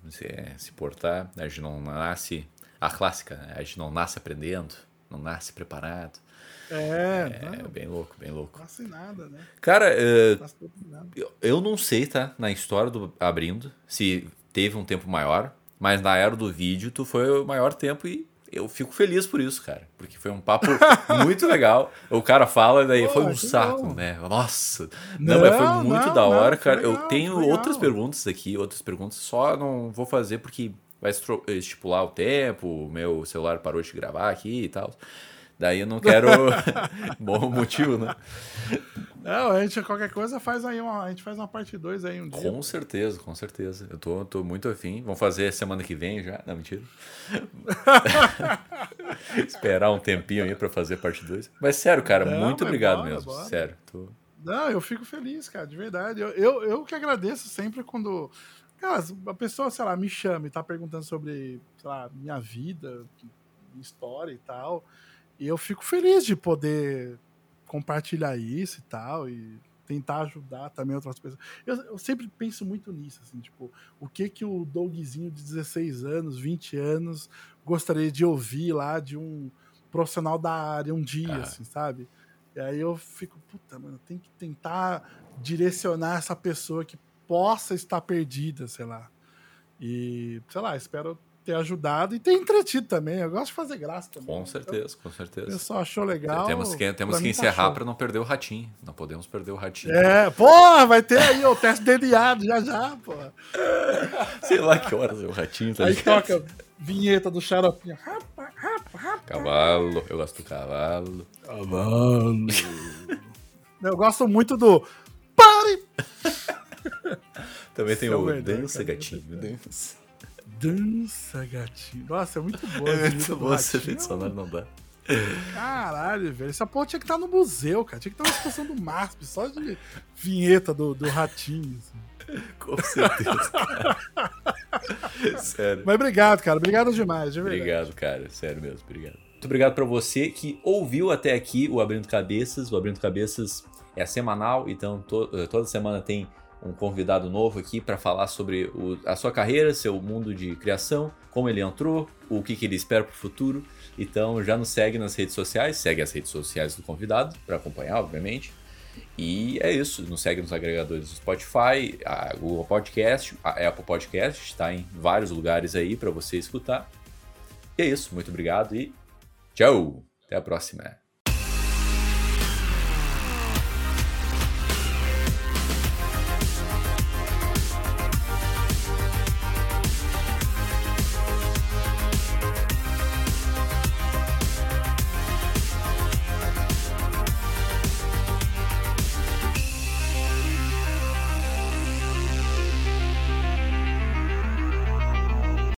se portar. A gente não nasce... A clássica, né? A gente não nasce aprendendo, não nasce preparado. Bem louco. Não nasce nada, né? Cara, eu não sei, tá? Na história do Abrindo, se teve um tempo maior, mas na era do vídeo tu foi o maior tempo e eu fico feliz por isso, cara. Porque foi um papo muito legal. O cara fala e daí foi um saco, não, né? Nossa! Não, foi muito da hora, cara. Legal, eu tenho outras perguntas aqui, só não vou fazer porque... vai estipular o tempo, meu celular parou de gravar aqui e tal. Daí eu não quero... Bom motivo, né? Não, a gente, qualquer coisa, a gente faz uma parte 2 aí um dia. Com certeza. Eu tô muito afim. Vamos fazer semana que vem já? Não, mentira. Esperar um tempinho aí pra fazer parte 2. Mas sério, cara, muito obrigado mesmo. Bora. Sério. Não, eu fico feliz, cara, de verdade. Eu que agradeço sempre quando... Cara, a pessoa, sei lá, me chama e tá perguntando sobre, sei lá, minha vida, minha história e tal. E eu fico feliz de poder compartilhar isso e tal, e tentar ajudar também outras pessoas. Eu sempre penso muito nisso, assim, tipo, o que o Dougzinho de 16 anos, 20 anos, gostaria de ouvir lá de um profissional da área um dia, assim, sabe? E aí eu fico, puta, mano, tem que tentar direcionar essa pessoa que possa estar perdida, sei lá. E, sei lá, espero ter ajudado e ter entretido também. Eu gosto de fazer graça também. Com certeza. O pessoal achou legal. Temos que encerrar para não perder o ratinho. Não podemos perder o ratinho. Porra, vai ter aí o teste DNA já, porra. Sei lá que horas é o ratinho. Tá aí ligado? Toca a vinheta do xaropinho. Rapa. Cavalo. Eu gosto do cavalo. Cavalo. Eu gosto muito do... Também tem o Dança Gatinho. Dança Gatinho. Nossa, é muito boa. É muito boa essa efeito sonoro, não dá. Caralho, velho. Essa porra tinha que estar no museu, cara. Tinha que estar uma exposição do MASP, só de vinheta do ratinho. Assim. Com certeza, cara. Sério. Mas obrigado, cara. Obrigado demais. De verdade. Obrigado, cara. Sério mesmo. Obrigado. Muito obrigado pra você que ouviu até aqui o Abrindo Cabeças. O Abrindo Cabeças é semanal, então toda semana tem um convidado novo aqui para falar sobre a sua carreira, seu mundo de criação, como ele entrou, o que ele espera pro futuro. Então já nos segue nas redes sociais, segue as redes sociais do convidado para acompanhar, obviamente. E é isso, nos segue nos agregadores do Spotify, a Google Podcast, a Apple Podcast, está em vários lugares aí para você escutar. E é isso, muito obrigado e tchau! Até a próxima!